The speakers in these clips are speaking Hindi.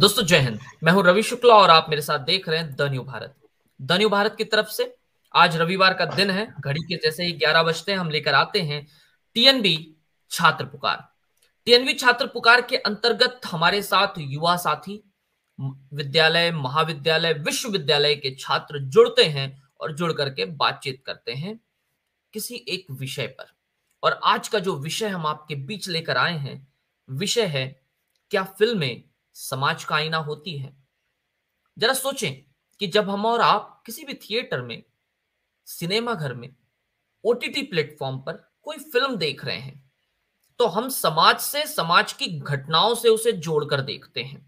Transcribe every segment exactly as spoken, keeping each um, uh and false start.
दोस्तों जय हिंद, मैं हूं रविशुक्ला और आप मेरे साथ देख रहे हैं दन्यू भारत। दन्यू भारत की तरफ से आज रविवार का दिन है, घड़ी के जैसे ही ग्यारह बजते हैं हम लेकर आते हैं टीएनबी छात्र पुकार। टीएनबी छात्र पुकार के अंतर्गत हमारे साथ युवा साथी, विद्यालय, महाविद्यालय, विश्वविद्यालय के छात्र जुड़ते हैं और जुड़ करके बातचीत करते हैं किसी एक विषय पर। और आज का जो विषय हम आपके बीच लेकर आए हैं, विषय है क्या फिल्में समाज का आईना होती है। जरा सोचें कि जब हम और आप किसी भी थिएटर में, सिनेमा घर में, ओटीटी प्लेटफॉर्म पर कोई फिल्म देख रहे हैं तो हम समाज से, समाज की घटनाओं से उसे जोड़कर देखते हैं।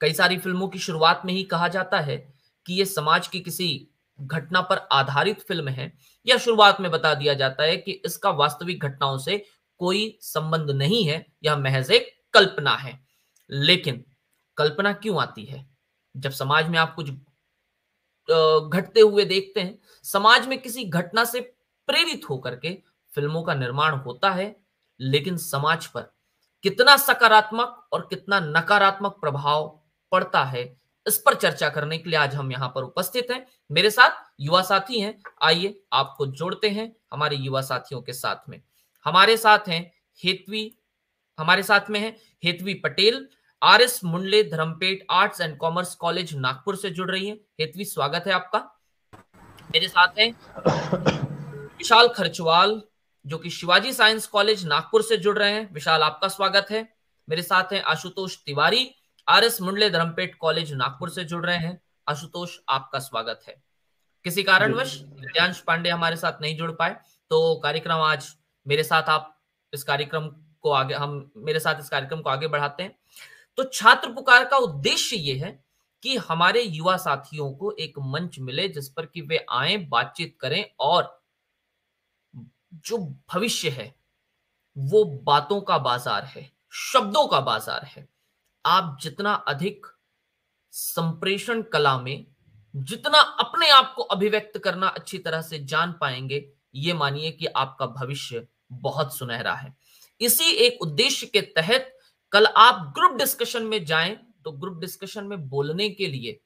कई सारी फिल्मों की शुरुआत में ही कहा जाता है कि यह समाज की किसी घटना पर आधारित फिल्म है, या शुरुआत में बता दिया जाता है कि इसका वास्तविक घटनाओं से कोई संबंध नहीं है, यह महज एक कल्पना है। लेकिन कल्पना क्यों आती है? जब समाज में आप कुछ घटते हुए देखते हैं, समाज में किसी घटना से प्रेरित होकर के फिल्मों का निर्माण होता है। लेकिन समाज पर कितना सकारात्मक और कितना नकारात्मक प्रभाव पड़ता है, इस पर चर्चा करने के लिए आज हम यहाँ पर उपस्थित हैं। मेरे साथ युवा साथी हैं, आइए आपको जोड़ते हैं हमारे युवा साथियों के साथ में। हमारे साथ हैं हेतवी हमारे साथ में है Hetvi Patel, R S Mundle Dharampeth arts and commerce college Nagpur से जुड़ रही है। हेतवी, स्वागत है आपका। मेरे साथ हैं विशाल खरचुवाल, जो कि शिवाजी साइंस कॉलेज नागपुर से जुड़ रहे हैं। विशाल, आपका स्वागत है। मेरे साथ हैं Ashutosh Tiwari, R S Mundle Dharampeth college Nagpur से जुड़ रहे हैं। आशुतोष, आपका स्वागत है। किसी कारणवश नित्यांश पांडे हमारे साथ नहीं जुड़ पाए, तो कार्यक्रम आज मेरे साथ आप इस कार्यक्रम को आगे हम मेरे साथ इस कार्यक्रम को आगे बढ़ाते हैं। तो छात्र पुकार का उद्देश्य ये है कि हमारे युवा साथियों को एक मंच मिले जिस पर कि वे आए, बातचीत करें और जो भविष्य है वो बातों का बाजार है, शब्दों का बाजार है। आप जितना अधिक संप्रेषण कला में, जितना अपने आप को अभिव्यक्त करना अच्छी तरह से जान पाएंगे, ये मानिए कि आपका भविष्य बहुत सुनहरा है। इसी एक उद्देश्य के तहत कल आप ग्रुप डिस्कशन में जाएं तो ग्रुप डिस्कशन में बोलने के लिए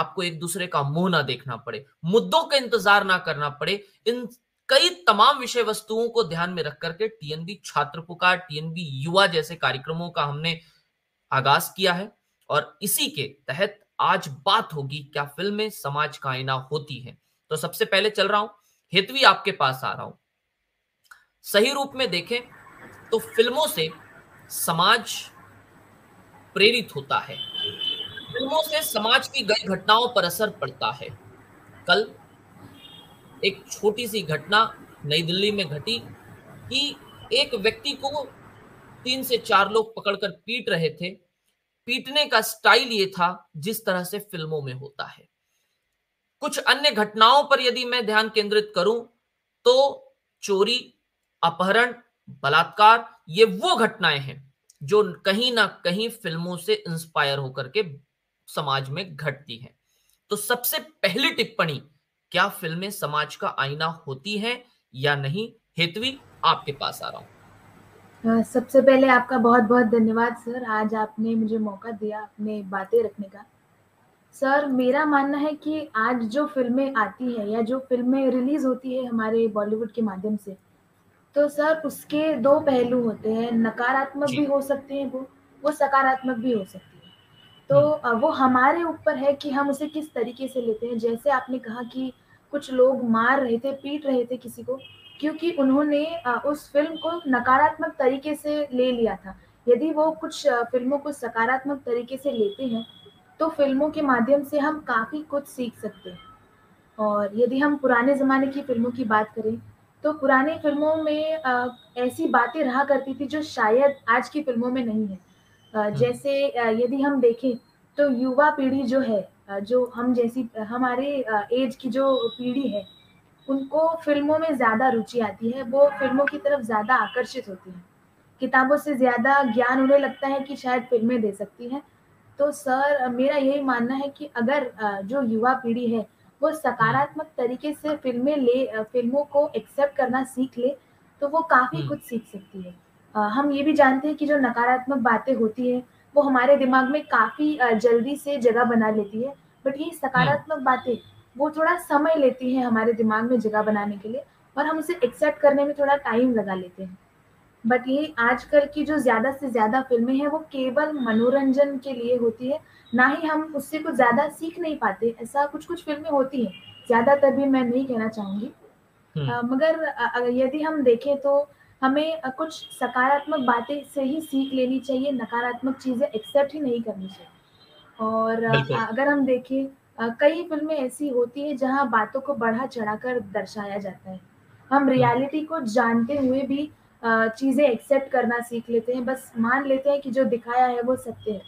आपको एक दूसरे का मुंह ना देखना पड़े, मुद्दों का इंतजार ना करना पड़े। इन कई तमाम विषय वस्तुओं को ध्यान में रख करके टीएनबी छात्र पुकार, टीएनबी युवा जैसे कार्यक्रमों का हमने आगाज किया है। और इसी के तहत आज बात होगी क्या फिल्में समाज का आईना होती है। तो सबसे पहले चल रहा हूं हेतवी, आपके पास आ रहा हूं। सही रूप में देखें तो फिल्मों से समाज प्रेरित होता है, फिल्मों से समाज की गई घटनाओं पर असर पड़ता है। कल एक छोटी सी घटना नई दिल्ली में घटी कि एक व्यक्ति को तीन से चार लोग पकड़कर पीट रहे थे। पीटने का स्टाइल ये था जिस तरह से फिल्मों में होता है। कुछ अन्य घटनाओं पर यदि मैं ध्यान केंद्रित करूं तो चोरी, अपहरण, बलात्कार, ये वो घटनाएं हैं जो कहीं ना कहीं फिल्मों से इंस्पायर होकर के समाज में घटती हैं। तो सबसे पहली टिप्पणी, क्या फिल्में समाज का आईना होती हैं या नहीं? हेतवी, आपके पास आ रहा हूँ। सबसे पहले आपका बहुत बहुत धन्यवाद सर, आज आपने मुझे मौका दिया अपने बातें रखने का। सर, मेरा मानना है कि आज जो फिल्में आती है या जो फिल्में रिलीज होती है हमारे बॉलीवुड के माध्यम से, तो सर उसके दो पहलू होते हैं, नकारात्मक भी हो सकते हैं वो वो सकारात्मक भी हो सकती है। तो वो हमारे ऊपर है कि हम उसे किस तरीके से लेते हैं। जैसे आपने कहा कि कुछ लोग मार रहे थे, पीट रहे थे किसी को, क्योंकि उन्होंने उस फिल्म को नकारात्मक तरीके से ले लिया था। यदि वो कुछ फिल्मों को सकारात्मक तरीके से लेते हैं तो फिल्मों के माध्यम से हम काफ़ी कुछ सीख सकते हैं। और यदि हम पुराने ज़माने की फिल्मों की बात करें तो पुराने फिल्मों में आ, ऐसी बातें रहा करती थी जो शायद आज की फिल्मों में नहीं है। आ, जैसे आ, यदि हम देखें तो युवा पीढ़ी जो है, आ, जो हम जैसी हमारे आ, एज की जो पीढ़ी है, उनको फिल्मों में ज़्यादा रुचि आती है, वो फिल्मों की तरफ ज़्यादा आकर्षित होती है। किताबों से ज़्यादा ज्ञान उन्हें लगता है कि शायद फिल्में दे सकती हैं। तो सर मेरा यही मानना है कि अगर आ, जो युवा पीढ़ी है वो सकारात्मक तरीके से फिल्में ले फिल्मों को एक्सेप्ट करना सीख ले तो वो काफ़ी कुछ सीख सकती है। आ, हम ये भी जानते हैं कि जो नकारात्मक बातें होती है वो हमारे दिमाग में काफी जल्दी से जगह बना लेती है, बट ये सकारात्मक बातें वो थोड़ा समय लेती है हमारे दिमाग में जगह बनाने के लिए, और हम उसे एक्सेप्ट करने में थोड़ा टाइम लगा लेते हैं। बट ये आजकल की जो ज़्यादा से ज़्यादा फिल्में हैं वो केवल मनोरंजन के लिए होती है, ना ही हम उससे कुछ ज़्यादा सीख नहीं पाते। ऐसा कुछ कुछ फिल्में होती हैं, ज़्यादातर भी मैं नहीं कहना चाहूँगी, मगर यदि हम देखें तो हमें कुछ सकारात्मक बातें से ही सीख लेनी चाहिए, नकारात्मक चीज़ें एक्सेप्ट ही नहीं करनी चाहिए। और अगर हम देखें कई फिल्में ऐसी होती है जहाँ बातों को बढ़ा चढ़ा कर दर्शाया जाता है, हम रियलिटी को जानते हुए भी चीज़ें एक्सेप्ट करना सीख लेते हैं, बस मान लेते हैं कि जो दिखाया है वो सत्य है,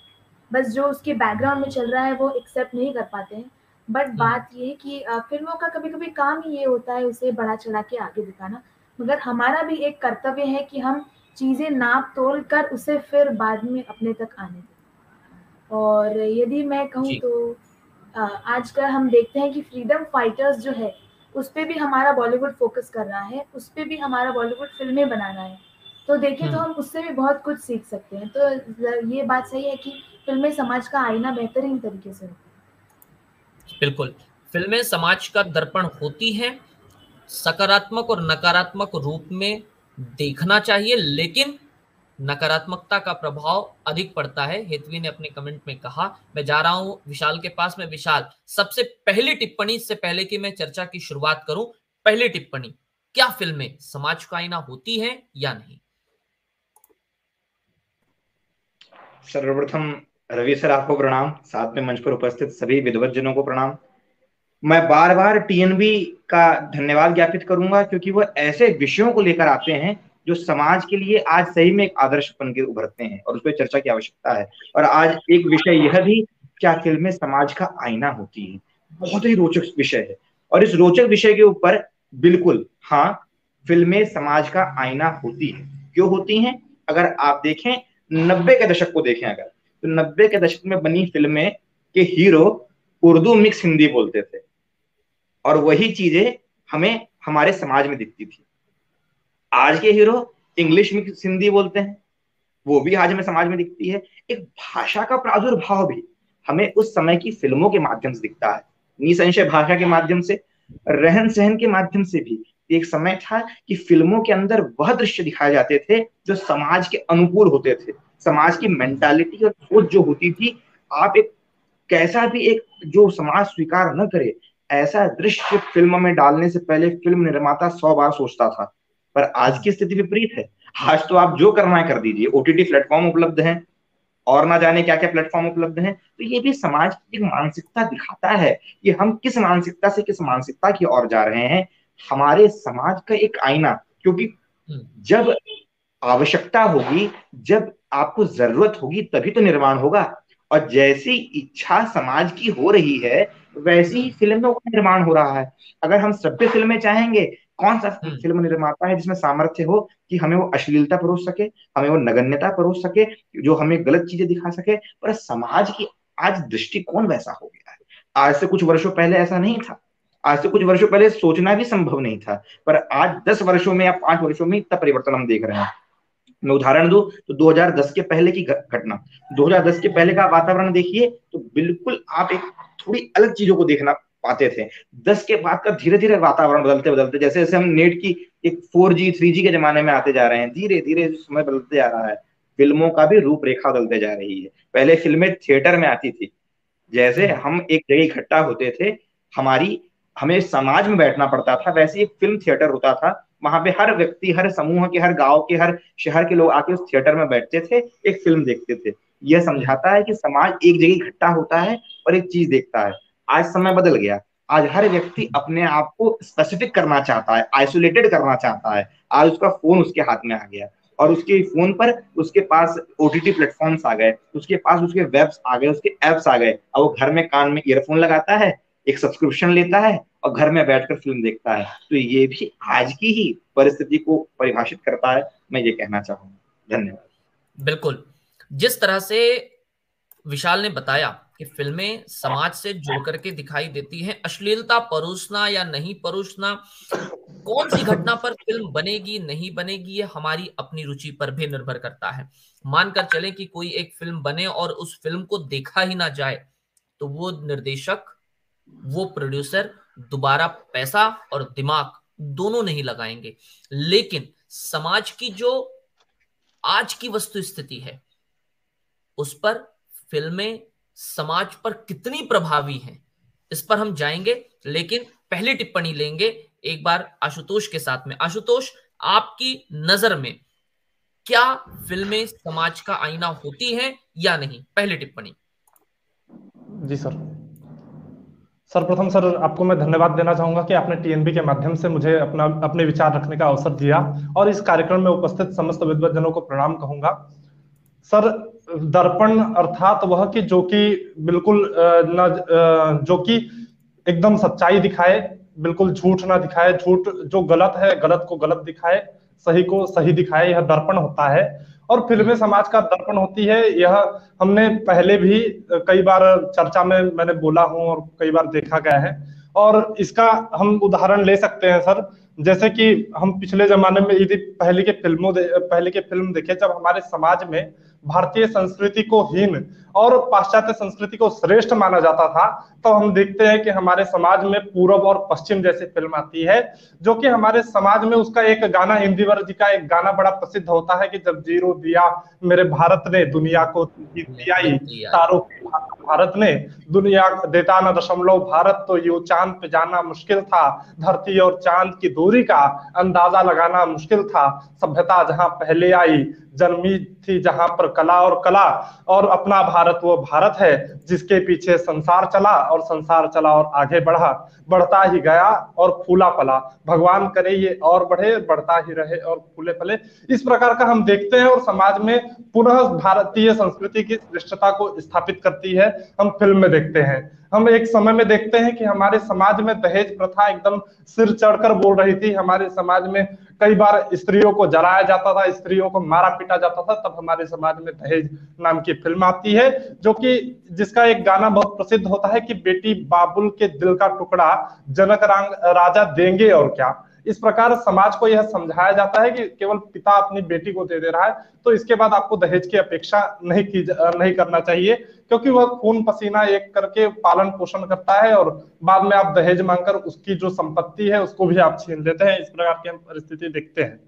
बस जो उसके बैकग्राउंड में चल रहा है वो एक्सेप्ट नहीं कर पाते हैं। बट बात ये है कि फिल्मों का कभी कभी काम ही ये होता है उसे बढ़ा चढ़ा के आगे दिखाना, मगर हमारा भी एक कर्तव्य है कि हम चीज़ें नाप तोल कर उसे फिर बाद में अपने तक आने दें। और यदि मैं कहूँ तो आजकल हम देखते हैं कि फ्रीडम फाइटर्स जो है उस पर भी हमारा बॉलीवुड फोकस कर रहा है, उस पर भी हमारा बॉलीवुड फिल्में बना रहा है, तो देखें तो हम उससे भी बहुत कुछ सीख सकते हैं। तो ये बात सही है कि फिल्में समाज का आईना बेहतरीन तरीके से होती है। बिल्कुल, फिल्में समाज का दर्पण होती हैं, सकारात्मक और नकारात्मक रूप में देखना चाहिए, लेकिन नकारात्मकता का प्रभाव अधिक पड़ता है। हेतवी ने अपने कमेंट में कहा। मैं जा रहा हूं विशाल के पास में। विशाल, सबसे पहली टिप्पणी से पहले कि मैं चर्चा की शुरुआत करूं, पहली टिप्पणी, क्या फिल्में समाज का आईना होती हैं या नहीं? सर्वप्रथम रवि सर आपको प्रणाम, साथ में मंच पर उपस्थित सभी विद्वतजनों को प्रणाम। मैं बार बार टीएनबी का धन्यवाद ज्ञापित करूंगा क्योंकि वह ऐसे विषयों को लेकर आते हैं जो समाज के लिए आज सही में एक आदर्श बनकर उभरते हैं और उस पर चर्चा की आवश्यकता है। और आज एक विषय यह भी, क्या फिल्में समाज का आईना होती है, बहुत ही रोचक विषय है। और इस रोचक विषय के ऊपर बिल्कुल हाँ, फिल्में समाज का आईना होती है। क्यों होती हैं? अगर आप देखें नब्बे के दशक को देखें अगर, तो नब्बे के दशक में बनी फिल्में के हीरो उर्दू मिक्स हिंदी बोलते थे और वही चीजें हमें हमारे समाज में दिखती थी। आज के हीरो इंग्लिश में हिंदी बोलते हैं, वो भी आज हमें समाज में दिखती है। एक भाषा का प्रादुर्भाव भी हमें उस समय की फिल्मों के माध्यम से दिखता है, निसंशय भाषा के माध्यम से, रहन सहन के माध्यम से भी। एक समय था कि फिल्मों के अंदर वह दृश्य दिखाए जाते थे जो समाज के अनुकूल होते थे, समाज की मेंटालिटी और सोच जो होती थी। आप एक कैसा भी एक जो समाज स्वीकार न करे ऐसा दृश्य फिल्म में डालने से पहले फिल्म निर्माता सौ बार सोचता था, पर आज की स्थिति विपरीत है। आज तो आप जो करना है कर दीजिए, ओटीटी प्लेटफॉर्म उपलब्ध हैं और ना जाने क्या क्या प्लेटफॉर्म उपलब्ध हैं। तो ये भी समाज की मानसिकता दिखाता है कि हम किस मानसिकता से किस मानसिकता की ओर जा रहे हैं। हमारे समाज का एक आईना, क्योंकि जब आवश्यकता होगी, जब आपको जरूरत होगी तभी तो निर्माण होगा, और जैसी इच्छा समाज की हो रही है वैसी ही फिल्मों का निर्माण हो रहा है। अगर हम सभ्य फिल्में चाहेंगे, कौन सा फिल्म निर्माता है जिसमें सामर्थ्य हो कि हमें वो अश्लीलता परोस सके, हमें वो नगण्यता परोस सके, जो हमें गलत चीजें दिखा सके। पर समाज की आज दृष्टिकोण वैसा हो गया है। आज से कुछ वर्षों पहले ऐसा नहीं था, आज से कुछ वर्षों पहले सोचना भी संभव नहीं था, पर आज दस वर्षों में या पांच वर्षों में इतना परिवर्तन हम देख रहे हैं। मैं उदाहरण दूं तो दो हज़ार दस के पहले की घटना, दो हज़ार दस के पहले का वातावरण देखिए तो बिल्कुल आप एक थोड़ी अलग चीजों को देखना पाते थे। दस के बाद का धीरे धीरे वातावरण बदलते बदलते, जैसे जैसे हम नेट की एक फोर जी, थ्री जी के जमाने में आते जा रहे हैं, धीरे धीरे समय बदलते जा रहा है। फिल्मों का भी रूपरेखा बदलते जा रही है। पहले फिल्में थिएटर में आती थी, जैसे हम एक जगह इकट्ठा होते थे, हमारी हमें समाज में बैठना पड़ता था, वैसे एक फिल्म थिएटर होता था। वहां पे हर व्यक्ति, हर समूह के, हर गांव के, हर शहर के लोग आके उस थिएटर में बैठते थे, एक फिल्म देखते थे। यह समझाता है कि समाज एक जगह इकट्ठा होता है और एक चीज देखता है। आज समय बदल गया, आज हर व्यक्ति अपने आप को स्पेसिफिक करना चाहता है, आइसोलेटेड करना चाहता है। आज उसका फोन उसके हाथ में आ गया और उसके फोन पर उसके पास ओटीटी प्लेटफॉर्म्स आ गए, उसके पास उसके वेब्स आ गए, उसके एप्स आ गए। अब वो घर में कान में ईयरफोन लगाता है, एक सब्सक्रिप्शन लेता है और घर में बैठकर फिल्म देखता है। तो ये भी आज की ही परिस्थिति को परिभाषित करता है, मैं ये कहना चाहूंगा। धन्यवाद। बिल्कुल, जिस तरह से विशाल ने बताया कि फिल्में समाज से जुड़ करके दिखाई देती हैं। अश्लीलता परोसना या नहीं परोसना, कौन सी घटना पर फिल्म बनेगी नहीं बनेगी, ये हमारी अपनी रुचि पर भी निर्भर करता है। मानकर चले कि कोई एक फिल्म बने और उस फिल्म को देखा ही ना जाए तो वो निर्देशक, वो प्रोड्यूसर दोबारा पैसा और दिमाग दोनों नहीं लगाएंगे। लेकिन समाज की जो आज की वस्तुस्थिति है उस पर फिल्में समाज पर कितनी प्रभावी हैं, इस पर हम जाएंगे। लेकिन पहली टिप्पणी लेंगे एक बार आशुतोष के साथ में। आशुतोष, आपकी नजर में क्या फिल्में समाज का आईना होती हैं या नहीं? पहली टिप्पणी। जी सर। सर्वप्रथम सर आपको मैं धन्यवाद देना चाहूंगा कि आपने टीएनबी के माध्यम से मुझे अपना अपने विचार रखने का अवसर दिया और इस कार्यक्रम में उपस्थित समस्त विद्वतजनों को प्रणाम कहूंगा। सर दर्पण अर्थात वह कि जो कि बिल्कुल ना, जो कि एकदम सच्चाई दिखाए, बिल्कुल झूठ ना दिखाए, झूठ जो गलत है गलत को गलत दिखाए, सही को सही दिखाए, यह दर्पण होता है। और फिल्में समाज का दर्पण होती है। यह हमने पहले भी कई बार चर्चा में मैंने बोला हूं और कई बार देखा गया है। और इसका हम उदाहरण ले सकते हैं सर, जैसे कि हम पिछले जमाने में यदि पहले के फिल्मों पहले के फिल्म देखें, जब हमारे समाज में भारतीय संस्कृति को हीन और पाश्चात्य संस्कृति को श्रेष्ठ माना जाता था, तो हम देखते हैं कि हमारे समाज में पूरब और पश्चिम जैसी फिल्म आती है, जो कि हमारे समाज में उसका एक गाना, इंदिवर जी का एक गाना बड़ा प्रसिद्ध होता है कि जब जीरो दिया मेरे भारत ने, दुनिया को दियाई तारों की भारत ने, दुनिया देता न दशमलव भारत, तो यूं चांद पे जाना मुश्किल था, धरती और चांद की दूरी का अंदाजा लगाना मुश्किल था, सभ्यता जहां पहले आई, जन्मी थी जहां पर कला और कला, और अपना भारत वो भारत है जिसके पीछे संसार चला और संसार चला और आगे बढ़ा, बढ़ता ही गया और फूला पला, भगवान करे ये और बढ़े, बढ़ता ही रहे और फूले पले। इस प्रकार का हम देखते हैं और समाज में पुनः भारतीय संस्कृति की श्रेष्ठता को स्थापित करती है। हम फिल्म में देखते हैं, हम एक समय में देखते हैं कि हमारे समाज में दहेज प्रथा एकदम सिर चढ़कर बोल रही थी। हमारे समाज में कई बार स्त्रियों को जलाया जाता था, स्त्रियों को मारा पीटा जाता था, तब हमारे समाज में दहेज नाम की फिल्म आती है, जो कि जिसका एक गाना बहुत प्रसिद्ध होता है कि बेटी बाबुल के दिल का टुकड़ा जनक राजा देंगे और क्या। इस प्रकार समाज को यह समझाया जाता है कि केवल पिता अपनी बेटी को दे दे रहा है तो इसके बाद आपको दहेज की अपेक्षा नहीं की नहीं करना चाहिए, क्योंकि वह खून पसीना एक करके पालन पोषण करता है और बाद में आप दहेज मांगकर उसकी जो संपत्ति है उसको भी आप छीन लेते हैं। इस प्रकार की हम परिस्थिति देखते हैं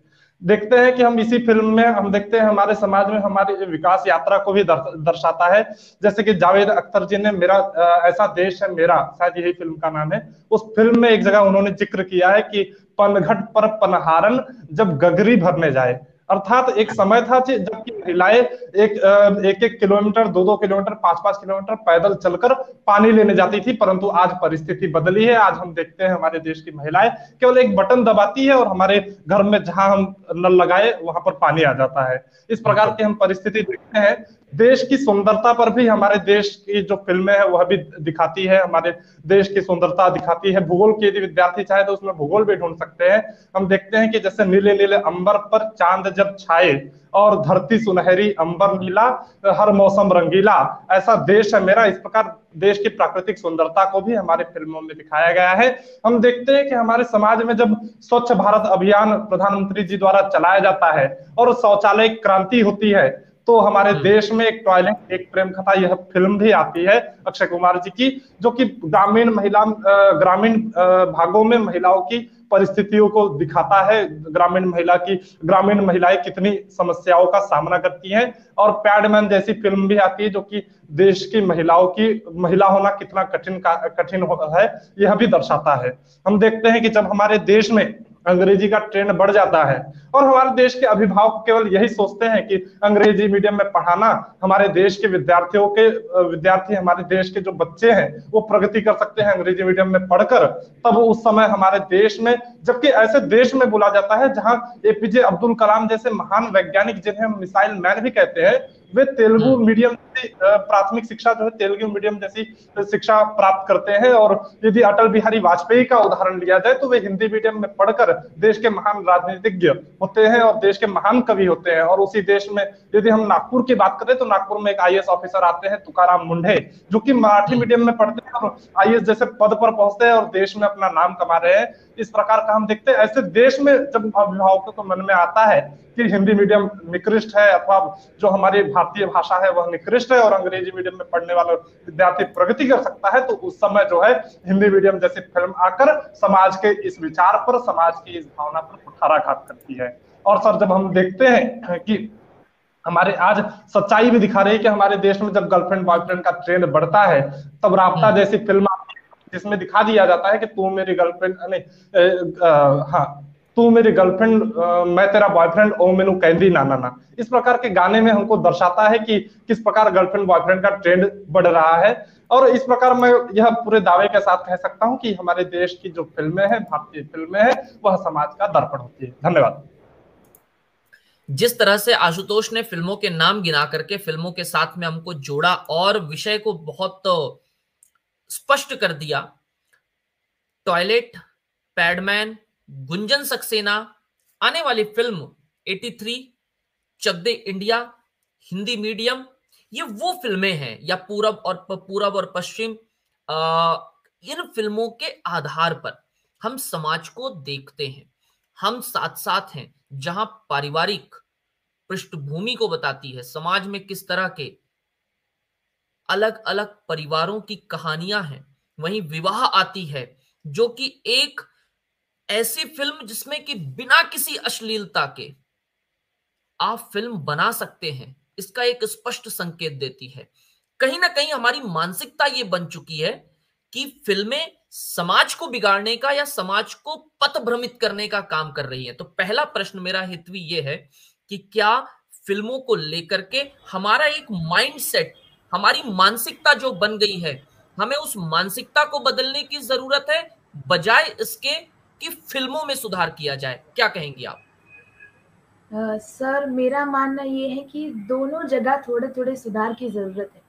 देखते हैं कि हम इसी फिल्म में हम देखते हैं हमारे समाज में हमारी विकास यात्रा को भी दर, दर्शाता है। जैसे कि जावेद अख्तर जी ने मेरा ऐसा देश है मेरा, शायद यही फिल्म का नाम है, उस फिल्म में एक जगह उन्होंने जिक्र किया है कि पनघट पर पनहारन जब गगरी भरने जाए, अर्थात एक समय था जबकि महिलाएं एक एक एक किलोमीटर, दो दो किलोमीटर, पांच पांच किलोमीटर पैदल चलकर पानी लेने जाती थी, परंतु आज परिस्थिति बदली है। आज हम देखते हैं हमारे देश की महिलाएं केवल एक बटन दबाती है और हमारे घर में जहां हम नल लगाए वहां पर पानी आ जाता है। इस प्रकार की हम परिस्थिति देखते हैं। देश की सुंदरता पर भी हमारे देश की जो फिल्में हैं वह भी दिखाती है, हमारे देश की सुंदरता दिखाती है। भूगोल के यदि विद्यार्थी चाहे तो उसमें भूगोल भी ढूंढ सकते हैं। हम देखते हैं कि जैसे नीले नीले अंबर पर चांद जब छाए और धरती सुनहरी अंबर नीला, हर मौसम रंगीला, ऐसा देश है मेरा। इस प्रकार देश की प्राकृतिक सुंदरता को भी हमारे फिल्मों में दिखाया गया है। हम देखते हैं कि हमारे समाज में जब स्वच्छ भारत अभियान प्रधानमंत्री जी द्वारा चलाया जाता है और शौचालय क्रांति होती है, तो हमारे देश में एक टॉयलेट एक प्रेम कथा यह फिल्म भी आती है अक्षय कुमार जी की, जो कि ग्रामीण महिला ग्रामीण भागों में महिलाओं की परिस्थितियों को दिखाता है। ग्रामीण महिला की ग्रामीण महिलाएं कितनी समस्याओं का सामना करती हैं। और पैडमैन जैसी फिल्म भी आती है, जो कि देश की महिलाओं की महिला होना कितना कठिन कठिन है यह भी दर्शाता है। हम देखते हैं कि जब हमारे देश में अंग्रेजी का ट्रेंड बढ़ जाता है और हमारे देश के अभिभावक केवल यही सोचते हैं कि अंग्रेजी मीडियम में पढ़ाना, हमारे देश के विद्यार्थियों के विद्यार्थी हमारे देश के जो बच्चे हैं वो प्रगति कर सकते हैं अंग्रेजी मीडियम में पढ़कर, तब उस समय हमारे देश में, जबकि ऐसे देश में बोला जाता है जहाँ एपीजे अब्दुल कलाम जैसे महान वैज्ञानिक, जिन्हें हम मिसाइल मैन भी कहते हैं, वे तेलुगु मीडियम प्राथमिक शिक्षा जो है तेलुगु मीडियम जैसी शिक्षा प्राप्त करते हैं। और यदि अटल बिहारी वाजपेयी का उदाहरण लिया जाए तो वे हिंदी मीडियम में पढ़कर देश के महान राजनीतिज्ञ होते हैं और देश के महान कवि होते हैं। और उसी देश में यदि हम नागपुर की बात करें तो नागपुर में एक आईएएस ऑफिसर आते हैं तुकाराम मुंडे, जो कि मराठी मीडियम में पढ़ते हैं और आईएएस जैसे पद पर पहुंचते हैं और देश में अपना नाम कमा रहे हैं। इस प्रकार का हम देखते हैं, ऐसे देश में जब अभिभावकों को मन में आता है कि हिंदी मीडियम निकृष्ट है अथवा जो हमारी भारतीय भाषा है वह निकृष्ट है और अंग्रेजी मीडियम में पढ़ने वाला विद्यार्थी प्रगति कर सकता है, तो उस समय जो है हिंदी मीडियम जैसी फिल्म आकर समाज के इस विचार पर, समाज की इस भावना पर कुठाराघात करती है। और सर जब हम देखते हैं कि हमारे आज सच्चाई भी दिखा रही है कि हमारे देश में जब गर्लफ्रेंड बॉयफ्रेंड का ट्रेंड बढ़ता है तब राब्ता जैसी फिल्म जिसमें दिखा दिया जाता है कि तू मेरी गर्लफ्रेंड नहीं, हाँ तू मेरी गर्लफ्रेंड मैं तेरा बॉयफ्रेंड ओ मेनू कैंडी ना ना ना, इस प्रकार के गाने में हमको दर्शाता है कि किस प्रकार गर्लफ्रेंड बॉयफ्रेंड का ट्रेंड बढ़ रहा है। और इस प्रकार मैं यह पूरे दावे के साथ कह सकता हूँ कि हमारे देश की जो फिल्में हैं, भारतीय फिल्में हैं, वह समाज का दर्पण होती है। धन्यवाद। जिस तरह से आशुतोष ने फिल्मों के नाम गिना करके फिल्मों के साथ में हमको जोड़ा और विषय को बहुत स्पष्ट कर दिया, टॉयलेट, पैडमैन, गुंजन सक्सेना, आने वाली फिल्म तिरासी, चक दे इंडिया, हिंदी मीडियम, ये वो फिल्में हैं या पूरब और पूरब और पश्चिम, इन फिल्मों के आधार पर हम समाज को देखते हैं। हम साथ साथ हैं जहां पारिवारिक पृष्ठभूमि को बताती है, समाज में किस तरह के अलग अलग परिवारों की कहानियां हैं, वहीं विवाह आती है जो कि एक ऐसी फिल्म जिसमें कि बिना किसी अश्लीलता के आप फिल्म बना सकते हैं, इसका एक स्पष्ट संकेत देती है। कहीं ना कहीं हमारी मानसिकता ये बन चुकी है कि फिल्में समाज को बिगाड़ने का या समाज को पथभ्रमित करने का काम कर रही है। तो पहला प्रश्न मेरा हेतवी ये है कि क्या फिल्मों को लेकर के हमारा एक माइंडसेट, हमारी मानसिकता जो बन गई है, हमें उस मानसिकता को बदलने की जरूरत है बजाय इसके कि फिल्मों में सुधार किया जाए? क्या कहेंगी आप? आ, सर मेरा मानना ये है कि दोनों जगह थोड़े थोड़े सुधार की जरूरत है।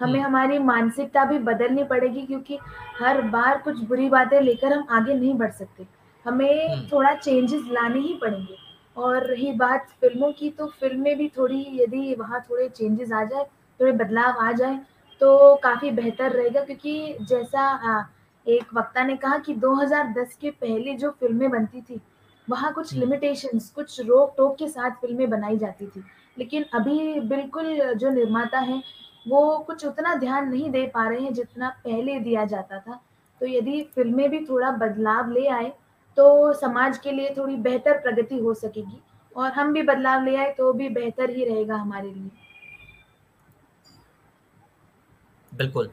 हमें हमारी मानसिकता भी बदलनी पड़ेगी क्योंकि हर बार कुछ बुरी बातें लेकर हम आगे नहीं बढ़ सकते, हमें थोड़ा चेंजेस लाने ही पड़ेंगे। और रही बात फिल्मों की, तो फिल्में भी थोड़ी, यदि वहाँ थोड़े चेंजेस आ जाए, थोड़े बदलाव आ जाए तो काफ़ी बेहतर रहेगा। क्योंकि जैसा एक वक्ता ने कहा कि दो हज़ार दस के पहले जो फिल्में बनती थी वहाँ कुछ लिमिटेशंस, कुछ रोक टोक के साथ फिल्में बनाई जाती थी, लेकिन अभी बिल्कुल जो निर्माता हैं वो कुछ उतना ध्यान नहीं दे पा रहे हैं जितना पहले दिया जाता था। तो यदि फिल्में भी थोड़ा बदलाव ले आए तो समाज के लिए थोड़ी बेहतर प्रगति हो सकेगी, और हम भी बदलाव ले आए तो भी बेहतर ही रहेगा हमारे लिए। बिल्कुल।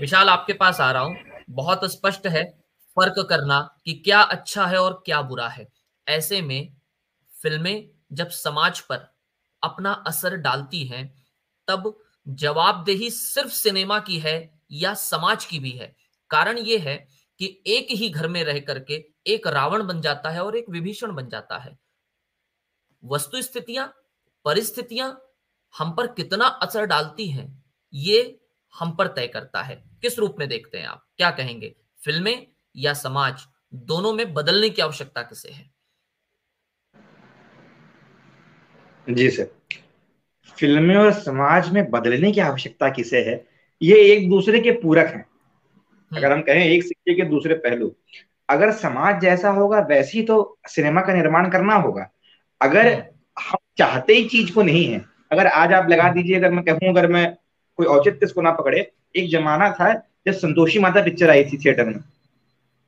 विशाल आपके पास आ रहा हूँ, बहुत स्पष्ट है फर्क करना कि क्या अच्छा है और क्या बुरा है। ऐसे में फिल्में जब समाज पर अपना असर डालती हैं तब जवाबदेही सिर्फ सिनेमा की है या समाज की भी है? कारण यह है कि एक ही घर में रह करके एक रावण बन जाता है और एक विभीषण बन जाता है। वस्तु स्थितियां, परिस्थितियां हम पर कितना असर डालती हैं ये हम पर तय करता है। किस रूप में देखते हैं आप? क्या कहेंगे, फिल्में या समाज, दोनों में बदलने की आवश्यकता किसे है? जी सर, फिल्में और समाज में बदलने की आवश्यकता किसे है, ये एक दूसरे के पूरक हैं। अगर हम कहें एक सिक्के के दूसरे पहलू, अगर समाज जैसा होगा वैसी तो सिनेमा का निर्माण करना होगा। अगर हम चाहते ही चीज को नहीं है, अगर आज आप लगा दीजिए, अगर मैं कहूँ, अगर मैं कोई औचित्य इसको ना पकड़े, एक जमाना था जब संतोषी माता पिक्चर आई थी थिएटर में,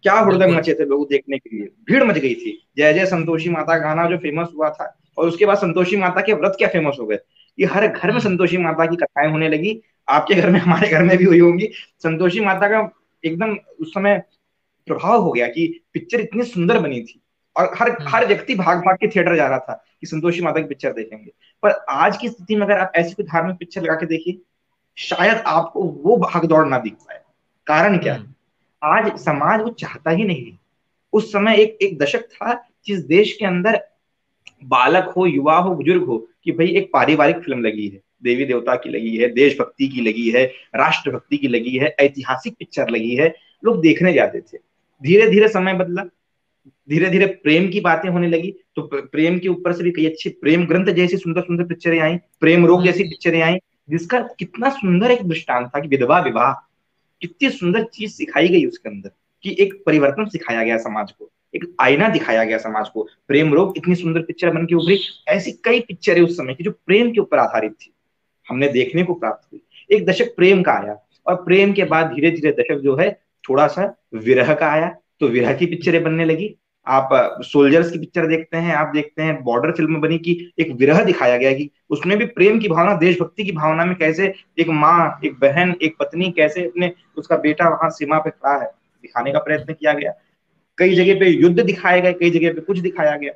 क्या हुड़दंग मचे थे लोग देखने के लिए, भीड़ मच गई थी, जय जय संतोषी माता गाना जो फेमस हुआ था, और उसके बाद संतोषी माता के व्रत क्या फेमस हो गए, ये हर घर में संतोषी माता की कथाएं होने लगी। आपके घर में, हमारे घर में भी हुई होंगी। संतोषी माता का एकदम उस समय प्रभाव हो गया कि पिक्चर इतनी सुंदर बनी थी और हर हर व्यक्ति भाग भाग के थिएटर जा रहा था कि संतोषी माता की पिक्चर देखेंगे। पर आज की स्थिति में अगर आप ऐसी कोई धार्मिक पिक्चर लगा के देखिए, शायद आपको वो भाग दौड़ ना दिख पाए। कारण क्या है, आज समाज वो चाहता ही नहीं। उस समय एक एक दशक था जिस देश के अंदर बालक हो, युवा हो, बुजुर्ग हो, कि भाई एक पारिवारिक फिल्म लगी है, देवी देवता की लगी है, देशभक्ति की लगी है, राष्ट्रभक्ति की लगी है, ऐतिहासिक पिक्चर लगी है, लोग देखने जाते थे। धीरे धीरे समय बदला, धीरे धीरे प्रेम की बातें होने लगी, तो प्रेम के ऊपर से भी कई अच्छी प्रेम ग्रंथ जैसी सुंदर सुंदर पिक्चरें आई, प्रेम रोग जैसी पिक्चरें आई, जिसका कितना सुंदर एक दृष्टांत था कि विधवा विवाह, कितनी सुंदर चीज सिखाई गई उसके अंदर कि एक परिवर्तन सिखाया गया समाज को, एक आईना दिखाया गया समाज को। प्रेम रोग इतनी सुंदर पिक्चर बन के उभरी। ऐसी कई पिक्चरें उस समय की जो प्रेम के ऊपर आधारित थी, हमने देखने को प्राप्त हुई। एक दशक प्रेम का आया और प्रेम के बाद धीरे धीरे दशक जो है थोड़ा सा विरह का आया, तो विरह की पिक्चरें बनने लगी। आप सोल्जर्स की पिक्चर देखते हैं, आप देखते हैं बॉर्डर फिल्म बनी कि एक विरह दिखाया गया कि उसमें भी प्रेम की भावना, देशभक्ति की भावना में कैसे एक माँ, एक बहन, एक पत्नी कैसे अपने उसका बेटा वहां सीमा पे खड़ा है, दिखाने का प्रयत्न किया गया। कई जगह पे युद्ध दिखाया गया, कई जगह पे कुछ दिखाया गया।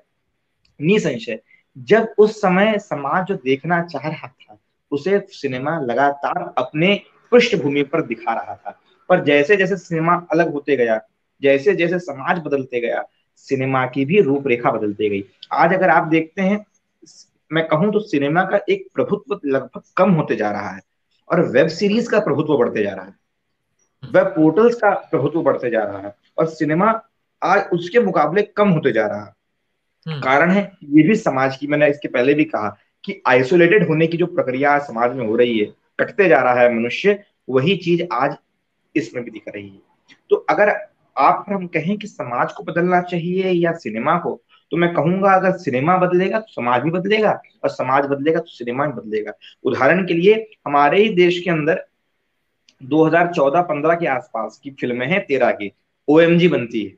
निसंशय जब उस समय समाज जो देखना चाह रहा था उसे सिनेमा लगातार अपने पृष्ठभूमि पर दिखा रहा था, पर जैसे जैसे सिनेमा अलग होते गया, जैसे जैसे समाज बदलते गया, सिनेमा की भी रूपरेखा बदलते गई। आज अगर आप देखते हैं, मैं कहूं तो सिनेमा का एक प्रभुत्व लगभग कम होते जा रहा है और वेब सीरीज का प्रभुत्व बढ़ते जा रहा है, वेब पोर्टल्स का प्रभुत्व बढ़ते जा रहा है और सिनेमा आज उसके मुकाबले कम होते जा रहा है। कारण है ये भी समाज की, मैंने इसके पहले भी कहा कि आइसोलेटेड होने की जो प्रक्रिया समाज में हो रही है, कटते जा रहा है मनुष्य, वही चीज आज इसमें भी दिख रही है। तो अगर आप हम कहें कि समाज को बदलना चाहिए या सिनेमा को, तो मैं कहूंगा अगर सिनेमा बदलेगा तो समाज भी बदलेगा और समाज बदलेगा तो सिनेमा भी बदलेगा। उदाहरण के लिए हमारे ही देश के अंदर दो हज़ार चौदह पंद्रह के आसपास की फिल्में हैं, तेरह की ओ एम जी बनती है,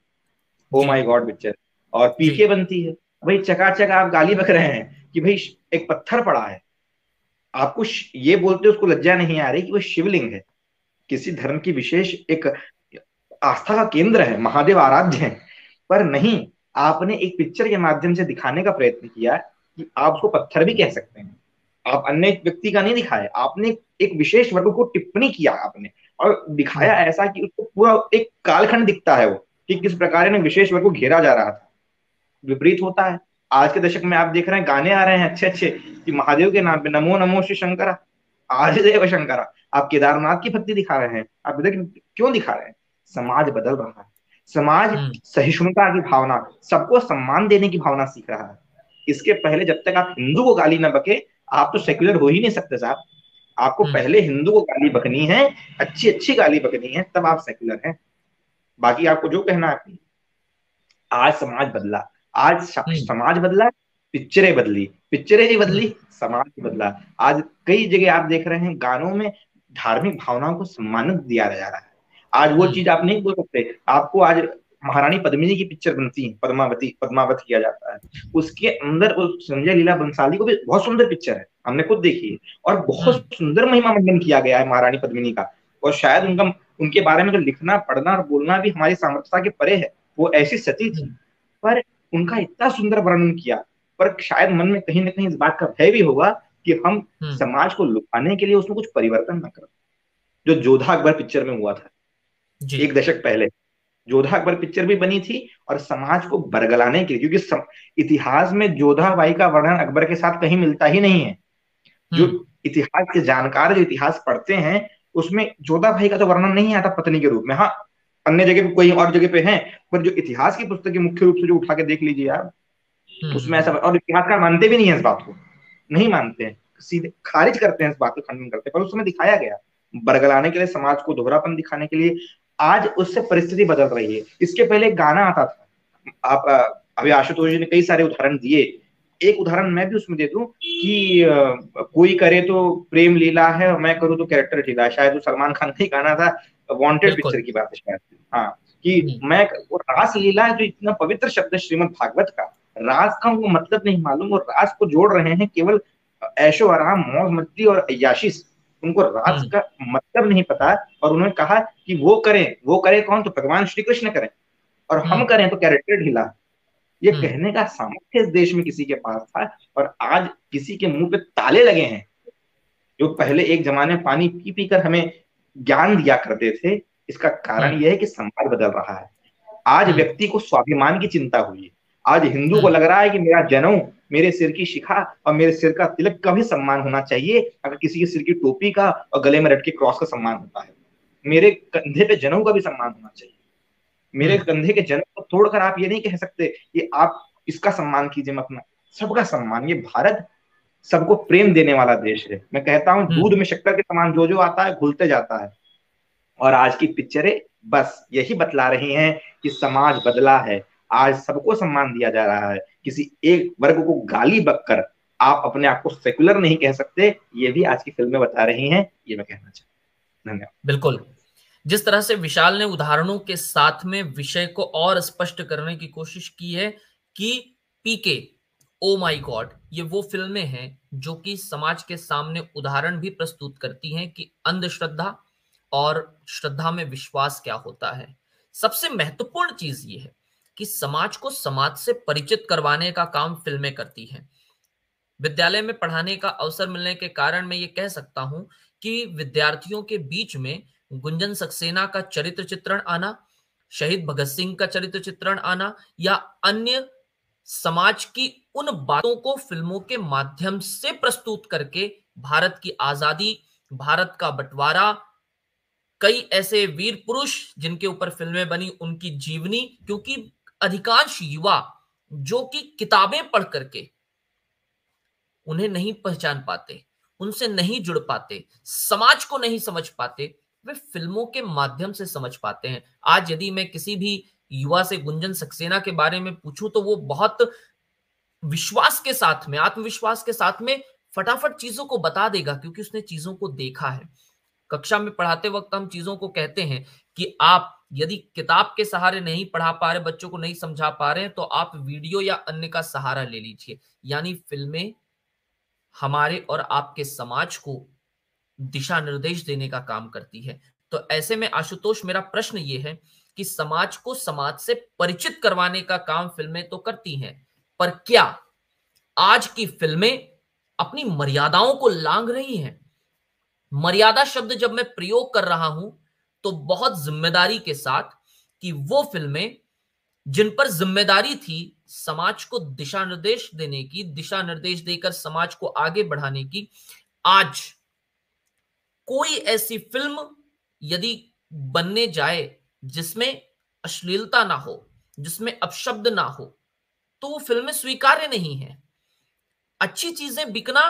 ओ माई गॉड पिक्चर, और पीके बनती है। भाई चकाचक आप गाली बक रहे हैं कि भाई एक पत्थर पड़ा है, आपको ये बोलते उसको लज्जा नहीं आ रही कि वो शिवलिंग है, किसी धर्म की विशेष एक आस्था का केंद्र है, महादेव आराध्य है, पर नहीं, आपने एक पिक्चर के माध्यम से दिखाने का प्रयत्न किया कि आप उसको पत्थर भी कह सकते हैं। आप अन्य व्यक्ति का नहीं दिखाया, आपने एक विशेष वर्ग को टिप्पणी किया आपने और दिखाया ऐसा कि उसको पूरा एक कालखंड दिखता है वो कि किस प्रकार विशेष वर्ग को घेरा जा रहा था। विपरीत होता है आज के दशक में, आप देख रहे हैं गाने आ रहे हैं अच्छे अच्छे कि महादेव के नाम पे, नमो नमो श्री शंकरा, आदिदेव शंकरा, आप केदारनाथ की भक्ति दिखा रहे हैं, आप क्यों दिखा रहे हैं? समाज बदल रहा है, समाज सहिष्णुता की भावना, सबको सम्मान देने की भावना सीख रहा है। इसके पहले जब तक आप हिंदू को गाली ना बके, आप तो सेक्युलर हो ही नहीं सकते साहब। आपको पहले हिंदू को गाली बकनी है, अच्छी अच्छी गाली बकनी है, तब आप सेक्युलर हैं, बाकी आपको जो कहना है। आज समाज बदला, आज समाज बदला, पिक्चरें बदली, पिक्चरें नहीं बदली, समाज बदला। आज कई जगह आप देख रहे हैं गानों में धार्मिक भावनाओं को सम्मानित दिया जा रहा है। आज वो चीज आप नहीं बोल सकते। आपको आज महारानी पद्मिनी की पिक्चर बनती है, पद्मावती, पद्मावत किया जाता है, उसके अंदर संजय लीला बंसाली को भी बहुत सुंदर पिक्चर है, हमने खुद देखी है और बहुत सुंदर महिमा मंडन किया गया है महारानी पद्मिनी का। और शायद उनका उनके बारे में तो लिखना, पढ़ना और बोलना भी हमारी सामर्थ्यता के परे है, वो ऐसी सती थी, पर उनका इतना सुंदर वर्णन किया। पर शायद मन में कहीं ना कहीं इस बात का भय भी होगा कि हम समाज को लुभाने के लिए उसमें कुछ परिवर्तन ना करें, जो जोधा अकबर पिक्चर में हुआ था एक दशक पहले। जोधा अकबर पिक्चर भी बनी थी और समाज को बरगलाने के लिए, क्योंकि सम, इतिहास में जोधाबाई का वर्णन अकबर के साथ कहीं मिलता ही नहीं है। जो इतिहास के जानकार जो इतिहास पढ़ते हैं उसमें जोधाबाई का तो वर्णन नहीं आता पत्नी के रूप में। हाँ, अन्य जगह पे, कोई और जगह पे है, पर जो इतिहास की पुस्तकें मुख्य रूप से जो उठा के देख लीजिए आप, उसमें ऐसा, और इतिहासकार मानते भी नहीं है इस बात को, नहीं मानते हैं, सीधे खारिज करते हैं, इस बात को खंडन करते हैं। पर उस समय दिखाया गया बरगलाने के लिए, समाज को दोहरापन दिखाने के लिए। आज उससे परिस्थिति बदल रही है। इसके पहले गाना आता था, आप अभी आशुतोष जी ने कई सारे उदाहरण दिए, एक उदाहरण मैं भी उसमें दे दूं कि कोई करे तो प्रेम लीला है, मैं करूं तो कैरेक्टर लीला, शायद वो सलमान खान का ही गाना था, वांटेड पिक्चर की बात है शायद। हाँ, कि मैं वो रास लीला, जो इतना पवित्र शब्द श्रीमद भागवत का, रास का उनको मतलब नहीं मालूम, वो रास को जोड़ रहे हैं केवल ऐशो आराम, मौज मस्ती और अय्याशी, उनको राज का मतलब नहीं पता। और उन्होंने कहा कि वो करें, वो करें कौन, तो भगवान श्री कृष्ण करें, और हम करें तो कैरेक्टर ढीला। ये कहने का सामर्थ्य इस देश में किसी के पास था, और आज किसी के मुंह पे ताले लगे हैं। जो पहले एक जमाने पानी पी पी कर हमें ज्ञान दिया करते थे, इसका कारण यह है कि समाज बदल रहा है। आज व्यक्ति को स्वाभिमान की चिंता हुई है, आज हिंदू को लग रहा है कि मेरा जनेऊ मेरे सिर की शिखा और मेरे सिर का तिलक का भी सम्मान होना चाहिए अगर किसी के सिर की टोपी का और गले में लटके क्रॉस का सम्मान होता है। मेरे कंधे पे जनेऊ का भी सम्मान होना चाहिए। मेरे कंधे के जनेऊ को तोड़कर आप ये नहीं कह सकते कि आप इसका सम्मान कीजिए, मैं अपना सबका सम्मान। ये भारत सबको प्रेम देने वाला देश है। मैं कहता हूँ दूध में शक्कर के समान जो जो आता है घुलते जाता है। और आज की पिक्चरें बस यही बतला रही हैं कि समाज बदला है, आज सबको सम्मान दिया जा रहा है। किसी एक वर्ग को गाली बककर आप अपने आप को सेकुलर नहीं कह सकते, ये भी आज की फिल्में बता रही हैं, ये मैं कहना चाहता हूँ। धन्यवाद। बिल्कुल, जिस तरह से विशाल ने उदाहरणों के साथ में विषय को और स्पष्ट करने की कोशिश की है कि पीके, ओ माय गॉड, ये वो फिल्में हैं जो कि समाज के सामने उदाहरण भी प्रस्तुत करती हैं कि अंधश्रद्धा और श्रद्धा में विश्वास क्या होता है। सबसे महत्वपूर्ण चीज ये है कि समाज को समाज से परिचित करवाने का काम फिल्में करती हैं। विद्यालय में पढ़ाने का अवसर मिलने के कारण मैं ये कह सकता हूं कि विद्यार्थियों के बीच में गुंजन सक्सेना का चरित्र चित्रण आना, शहीद भगत सिंह का चरित्र चित्रण आना या अन्य समाज की उन बातों को फिल्मों के माध्यम से प्रस्तुत करके भारत की आजादी, भारत का बंटवारा, कई ऐसे वीर पुरुष जिनके ऊपर फिल्में बनी, उनकी जीवनी, क्योंकि अधिकांश युवा जो कि किताबें पढ़ करके उन्हें नहीं पहचान पाते, उनसे नहीं जुड़ पाते, समाज को नहीं समझ पाते, वे फिल्मों के माध्यम से समझ पाते हैं। आज यदि मैं किसी भी युवा से गुंजन सक्सेना के बारे में पूछूं तो वो बहुत विश्वास के साथ में, आत्मविश्वास के साथ में फटाफट चीजों को बता देगा, क्योंकि उसने चीजों को देखा है। कक्षा में पढ़ाते वक्त हम चीजों को कहते हैं कि आप यदि किताब के सहारे नहीं पढ़ा पा रहे, बच्चों को नहीं समझा पा रहे हैं, तो आप वीडियो या अन्य का सहारा ले लीजिए। यानी फिल्में हमारे और आपके समाज को दिशा निर्देश देने का काम करती है। तो ऐसे में आशुतोष, मेरा प्रश्न ये है कि समाज को समाज से परिचित करवाने का काम फिल्में तो करती हैं, पर क्या आज की फिल्में अपनी मर्यादाओं को लांघ रही हैं? मर्यादा शब्द जब मैं प्रयोग कर रहा हूं तो बहुत जिम्मेदारी के साथ, कि वो फिल्में जिन पर जिम्मेदारी थी समाज को दिशा निर्देश देने की, दिशा निर्देश देकर समाज को आगे बढ़ाने की, आज कोई ऐसी फिल्म यदि बनने जाए जिसमें अश्लीलता ना हो, जिसमें अपशब्द ना हो, तो वो फिल्में स्वीकार्य नहीं है। अच्छी चीजें बिकना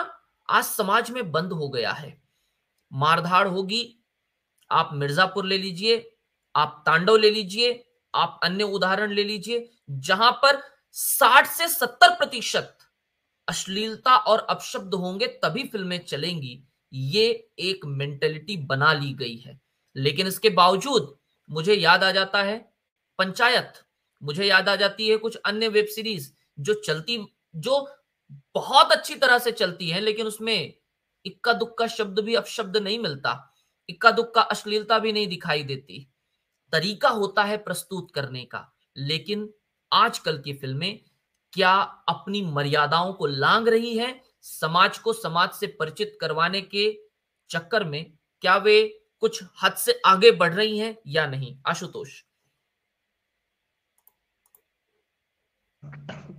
आज समाज में बंद हो गया है। मारधाड़ होगी, आप मिर्जापुर ले लीजिए, आप तांडव ले लीजिए, आप अन्य उदाहरण ले लीजिए, जहां पर साठ से सत्तर प्रतिशत अश्लीलता और अपशब्द होंगे तभी फिल्में चलेंगी। ये एक मेंटेलिटी बना ली गई है। लेकिन इसके बावजूद मुझे याद आ जाता है पंचायत, मुझे याद आ जाती है कुछ अन्य वेब सीरीज जो चलती, जो बहुत अच्छी तरह से चलती है, लेकिन उसमें इक्का दुक्का शब्द भी, अपशब्द नहीं मिलता, इक्का दुक्का अश्लीलता भी नहीं दिखाई देती। तरीका होता है प्रस्तुत करने का। लेकिन आजकल की फिल्में क्या अपनी मर्यादाओं को लांघ रही हैं? समाज को समाज से परिचित करवाने के चक्कर में क्या वे कुछ हद से आगे बढ़ रही हैं या नहीं? आशुतोष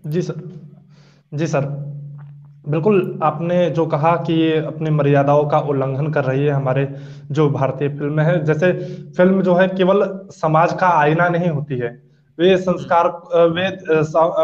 जी। सर जी सर, बिल्कुल आपने जो कहा कि ये अपने मर्यादाओं का उल्लंघन कर रही है हमारे जो भारतीय फिल्म है। जैसे फिल्म जो है केवल समाज का आईना नहीं होती है, वे संस्कार, वे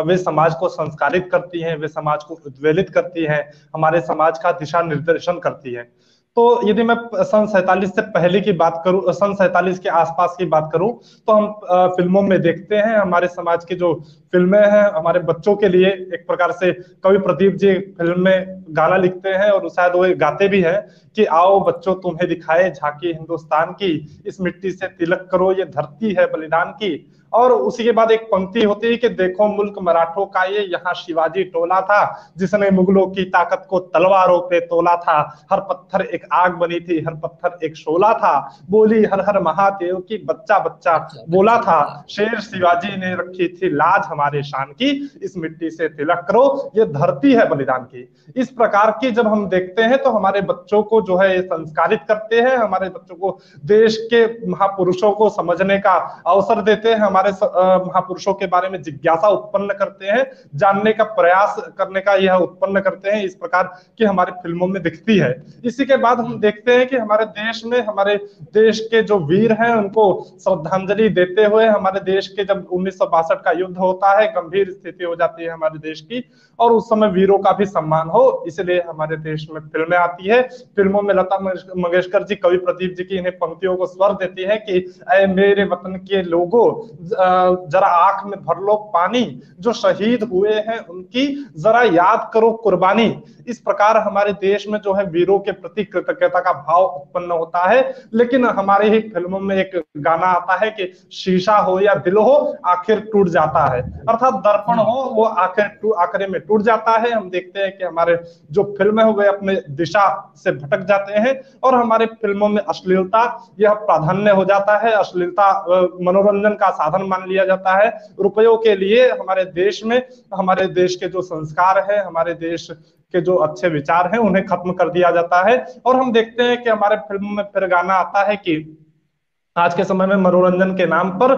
वे समाज को संस्कारित करती हैं, वे समाज को उद्वेलित करती हैं, हमारे समाज का दिशा निर्देशन करती है। तो यदि मैं सन सैंतालीस से पहले की बात करूं, सन सैंतालीस के आसपास की बात करूं, तो हम फिल्मों में देखते हैं हमारे समाज की जो फिल्में हैं हमारे बच्चों के लिए एक प्रकार से कवि प्रदीप जी फिल्म में गाना लिखते हैं और शायद वो गाते भी हैं कि आओ बच्चों तुम्हें दिखाए झांकी हिंदुस्तान की, इस मिट्टी से तिलक करो ये धरती है बलिदान की। और उसी के बाद एक पंक्ति होती है कि देखो मुल्क मराठों का ये, यहाँ शिवाजी टोला था जिसने मुगलों की ताकत को तलवारों पे तोला था, हर पत्थर एक आग बनी थी, हर पत्थर एक शोला था, बोली हर हर महादेव की बच्चा बच्चा बोला था, शेर शिवाजी ने रखी थी लाज हमारे शान की, इस मिट्टी से तिलक करो ये धरती है बलिदान की। इस प्रकार की जब हम देखते हैं तो हमारे बच्चों को जो है संस्कारित करते हैं, हमारे बच्चों को देश के महापुरुषों को समझने का अवसर देते हैं, हमारे महापुरुषों के बारे में जिज्ञासा उत्पन्न करते हैं, जानने का प्रयास करने का यह उत्पन्न करते हैं, इस प्रकार की हमारी फिल्मों में दिखती है। इसी के बाद हम देखते हैं कि हमारे देश में हमारे देश के जो वीर हैं उनको श्रद्धांजलि देते हुए हमारे देश के जब उन्नीस सौ बासठ का युद्ध होता है, गंभीर स्थिति हो जाती है हमारे देश की और उस समय वीरों का भी सम्मान हो, इसलिए हमारे देश में फिल्में आती है। फिल्मों में लता मंगेशकर जी, कवि प्रदीप जी की इन्हें पंक्तियों को स्वर देती है कि ऐ मेरे वतन के लोगों जरा आंख में भर लो पानी, जो शहीद हुए हैं उनकी जरा याद करो कुर्बानी। इस प्रकार हमारे देश में जो है वीरों के प्रति कृतज्ञता का भाव उत्पन्न होता है। लेकिन हमारे ही फिल्मों में एक गाना आता है कि शीशा हो या दिल हो आखिर टूट जाता है, अर्थात दर्पण हो वो आखिर आखिर में टूट जाता है। हम देखते हैं कि हमारे जो फिल्में हो वे अपने दिशा से भटक जाते हैं और हमारे फिल्मों में अश्लीलता यह प्राधान्य हो जाता है, अश्लीलता मनोरंजन का साधन मान लिया जाता है। रुपयों के लिए हमारे देश में हमारे देश के जो संस्कार है, हमारे देश के जो अच्छे विचार हैं उन्हें खत्म कर दिया जाता है। और हम देखते हैं कि हमारे फिल्म में फिर गाना आता है कि आज के समय में मनोरंजन के नाम पर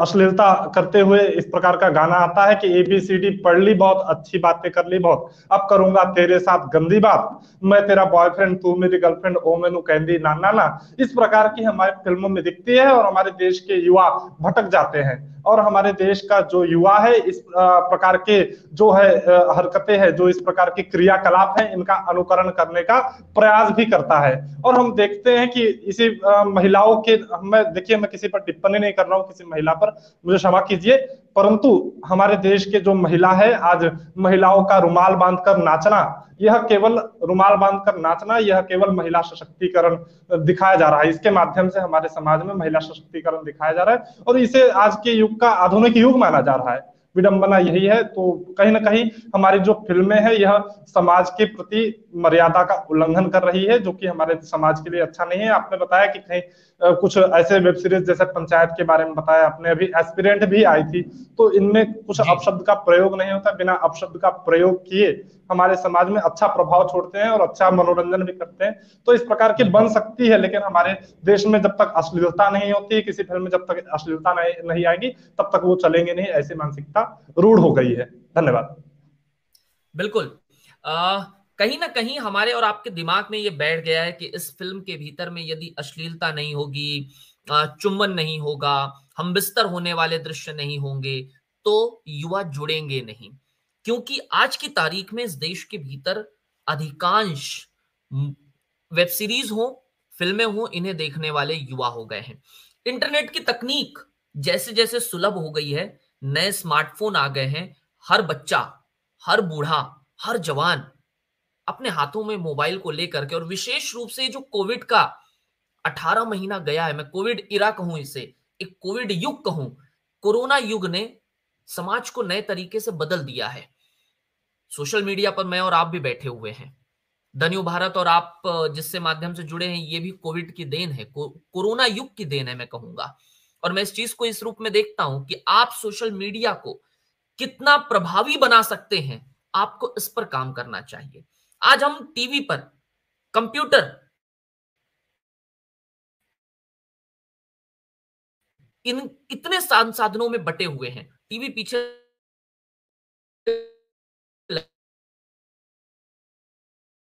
अश्लीलता करते हुए इस प्रकार का गाना आता है कि ए बी सी डी पढ़ ली बहुत, अच्छी बातें कर ली बहुत, अब करूंगा तेरे साथ गंदी बात, मैं तेरा बॉयफ्रेंड तू मेरी गर्लफ्रेंड ओ मैनू कहंदी ना ना ना। इस प्रकार की हमारे फिल्मों में दिखती है और हमारे देश के युवा भटक जाते हैं और हमारे देश का जो युवा है इस प्रकार के जो है हरकतें हैं, जो इस प्रकार के क्रियाकलाप हैं, इनका अनुकरण करने का प्रयास भी करता है। और हम देखते हैं कि इसी महिलाओं के, मैं देखिए मैं किसी पर टिप्पणी नहीं कर रहा हूँ किसी महिला पर, मुझे क्षमा कीजिए, परंतु हमारे देश के जो महिला है आज महिलाओं का रुमाल बांधकर नाचना, यह केवल रुमाल बांधकर नाचना यह केवल महिला सशक्तिकरण दिखाया जा रहा है। इसके माध्यम से हमारे समाज में महिला सशक्तिकरण दिखाया जा रहा है और इसे आज के युग का आधुनिक युग माना जा रहा है, विडंबना यही है। तो कहीं ना कहीं हमारी जो फिल्में हैं यह समाज के प्रति मर्यादा का उल्लंघन कर रही है, जो कि हमारे समाज के लिए अच्छा नहीं है। आपने बताया कि कहीं कुछ ऐसे वेब सीरीज जैसे पंचायत के बारे में बताया आपने, अभी एस्पिरेंट भी आई थी, तो इनमें कुछ अपशब्द का प्रयोग नहीं होता, बिना अपशब्द का प्रयोग किए हमारे समाज में अच्छा प्रभाव छोड़ते हैं और अच्छा मनोरंजन भी करते हैं। तो इस प्रकार की बन सकती है, लेकिन हमारे देश में जब तक अश्लीलता नहीं होती, किसी फिल्म में जब तक अश्लीलता नहीं, नहीं आएगी तब तक वो चलेंगे नहीं, ऐसी मानसिकता रूढ़ हो गई है। धन्यवाद। बिल्कुल, कहीं ना कहीं हमारे और आपके दिमाग में ये बैठ गया है कि इस फिल्म के भीतर में यदि अश्लीलता नहीं होगी, चुम्बन नहीं होगा, हम बिस्तर होने वाले दृश्य नहीं होंगे तो युवा जुड़ेंगे नहीं, क्योंकि आज की तारीख में इस देश के भीतर अधिकांश वेब सीरीज हो, फिल्में हो, इन्हें देखने वाले युवा हो गए हैं। इंटरनेट की तकनीक जैसे जैसे सुलभ हो गई है, नए स्मार्टफोन आ गए हैं, हर बच्चा, हर बूढ़ा, हर जवान अपने हाथों में मोबाइल को लेकर के, और विशेष रूप से जो कोविड का अठारह महीना गया है, मैं कोविड इरा कहूं इसे, एक कोविड युग कहूं, कोरोना युग ने समाज को नए तरीके से बदल दिया है। सोशल मीडिया पर मैं और आप भी बैठे हुए हैं, दन्यू भारत और आप जिससे माध्यम से जुड़े हैं, ये भी कोविड की देन है, को, कोरोना युग की देन है मैं कहूंगा। और मैं इस चीज को इस रूप में देखता हूं कि आप सोशल मीडिया को कितना प्रभावी बना सकते हैं, आपको इस पर काम करना चाहिए। आज हम टीवी पर, कंप्यूटर, इन इतने संसाधनों में बटे हुए हैं, टीवी पीछे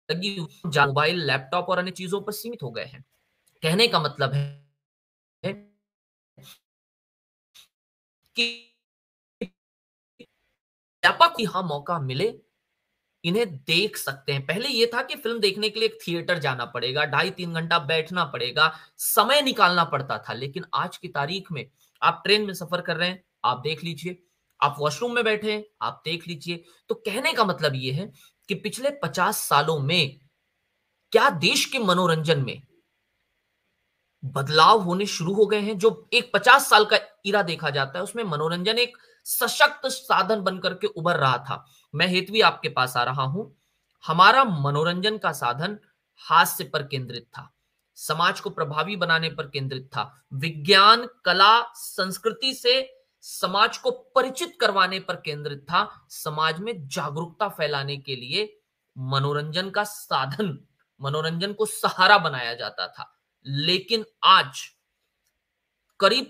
लगी, मोबाइल, लैपटॉप और अन्य चीजों पर सीमित हो गए हैं। कहने का मतलब है कि व्यापक यहां मौका मिले, इन्हें देख सकते हैं। पहले यह था कि फिल्म देखने के लिए एक थिएटर जाना पड़ेगा, ढाई तीन घंटा बैठना पड़ेगा, समय निकालना पड़ता था, लेकिन आज की तारीख में आप ट्रेन में सफर कर रहे हैं, आप देख लीजिए, आप वॉशरूम में बैठे हैं, आप देख लीजिए। तो कहने का मतलब यह है कि पिछले पचास सालों में क्या देश के मनोरंजन में बदलाव होने शुरू हो गए हैं। जो एक पचास साल का इरा देखा जाता है उसमें मनोरंजन एक सशक्त साधन बनकर के उभर रहा था। मैं हेतवी आपके पास आ रहा हूं, हमारा मनोरंजन का साधन हास्य पर केंद्रित था, समाज को प्रभावी बनाने पर केंद्रित था, विज्ञान, कला, संस्कृति से समाज को परिचित करवाने पर केंद्रित था, समाज में जागरूकता फैलाने के लिए मनोरंजन का साधन, मनोरंजन को सहारा बनाया जाता था। लेकिन आज करीब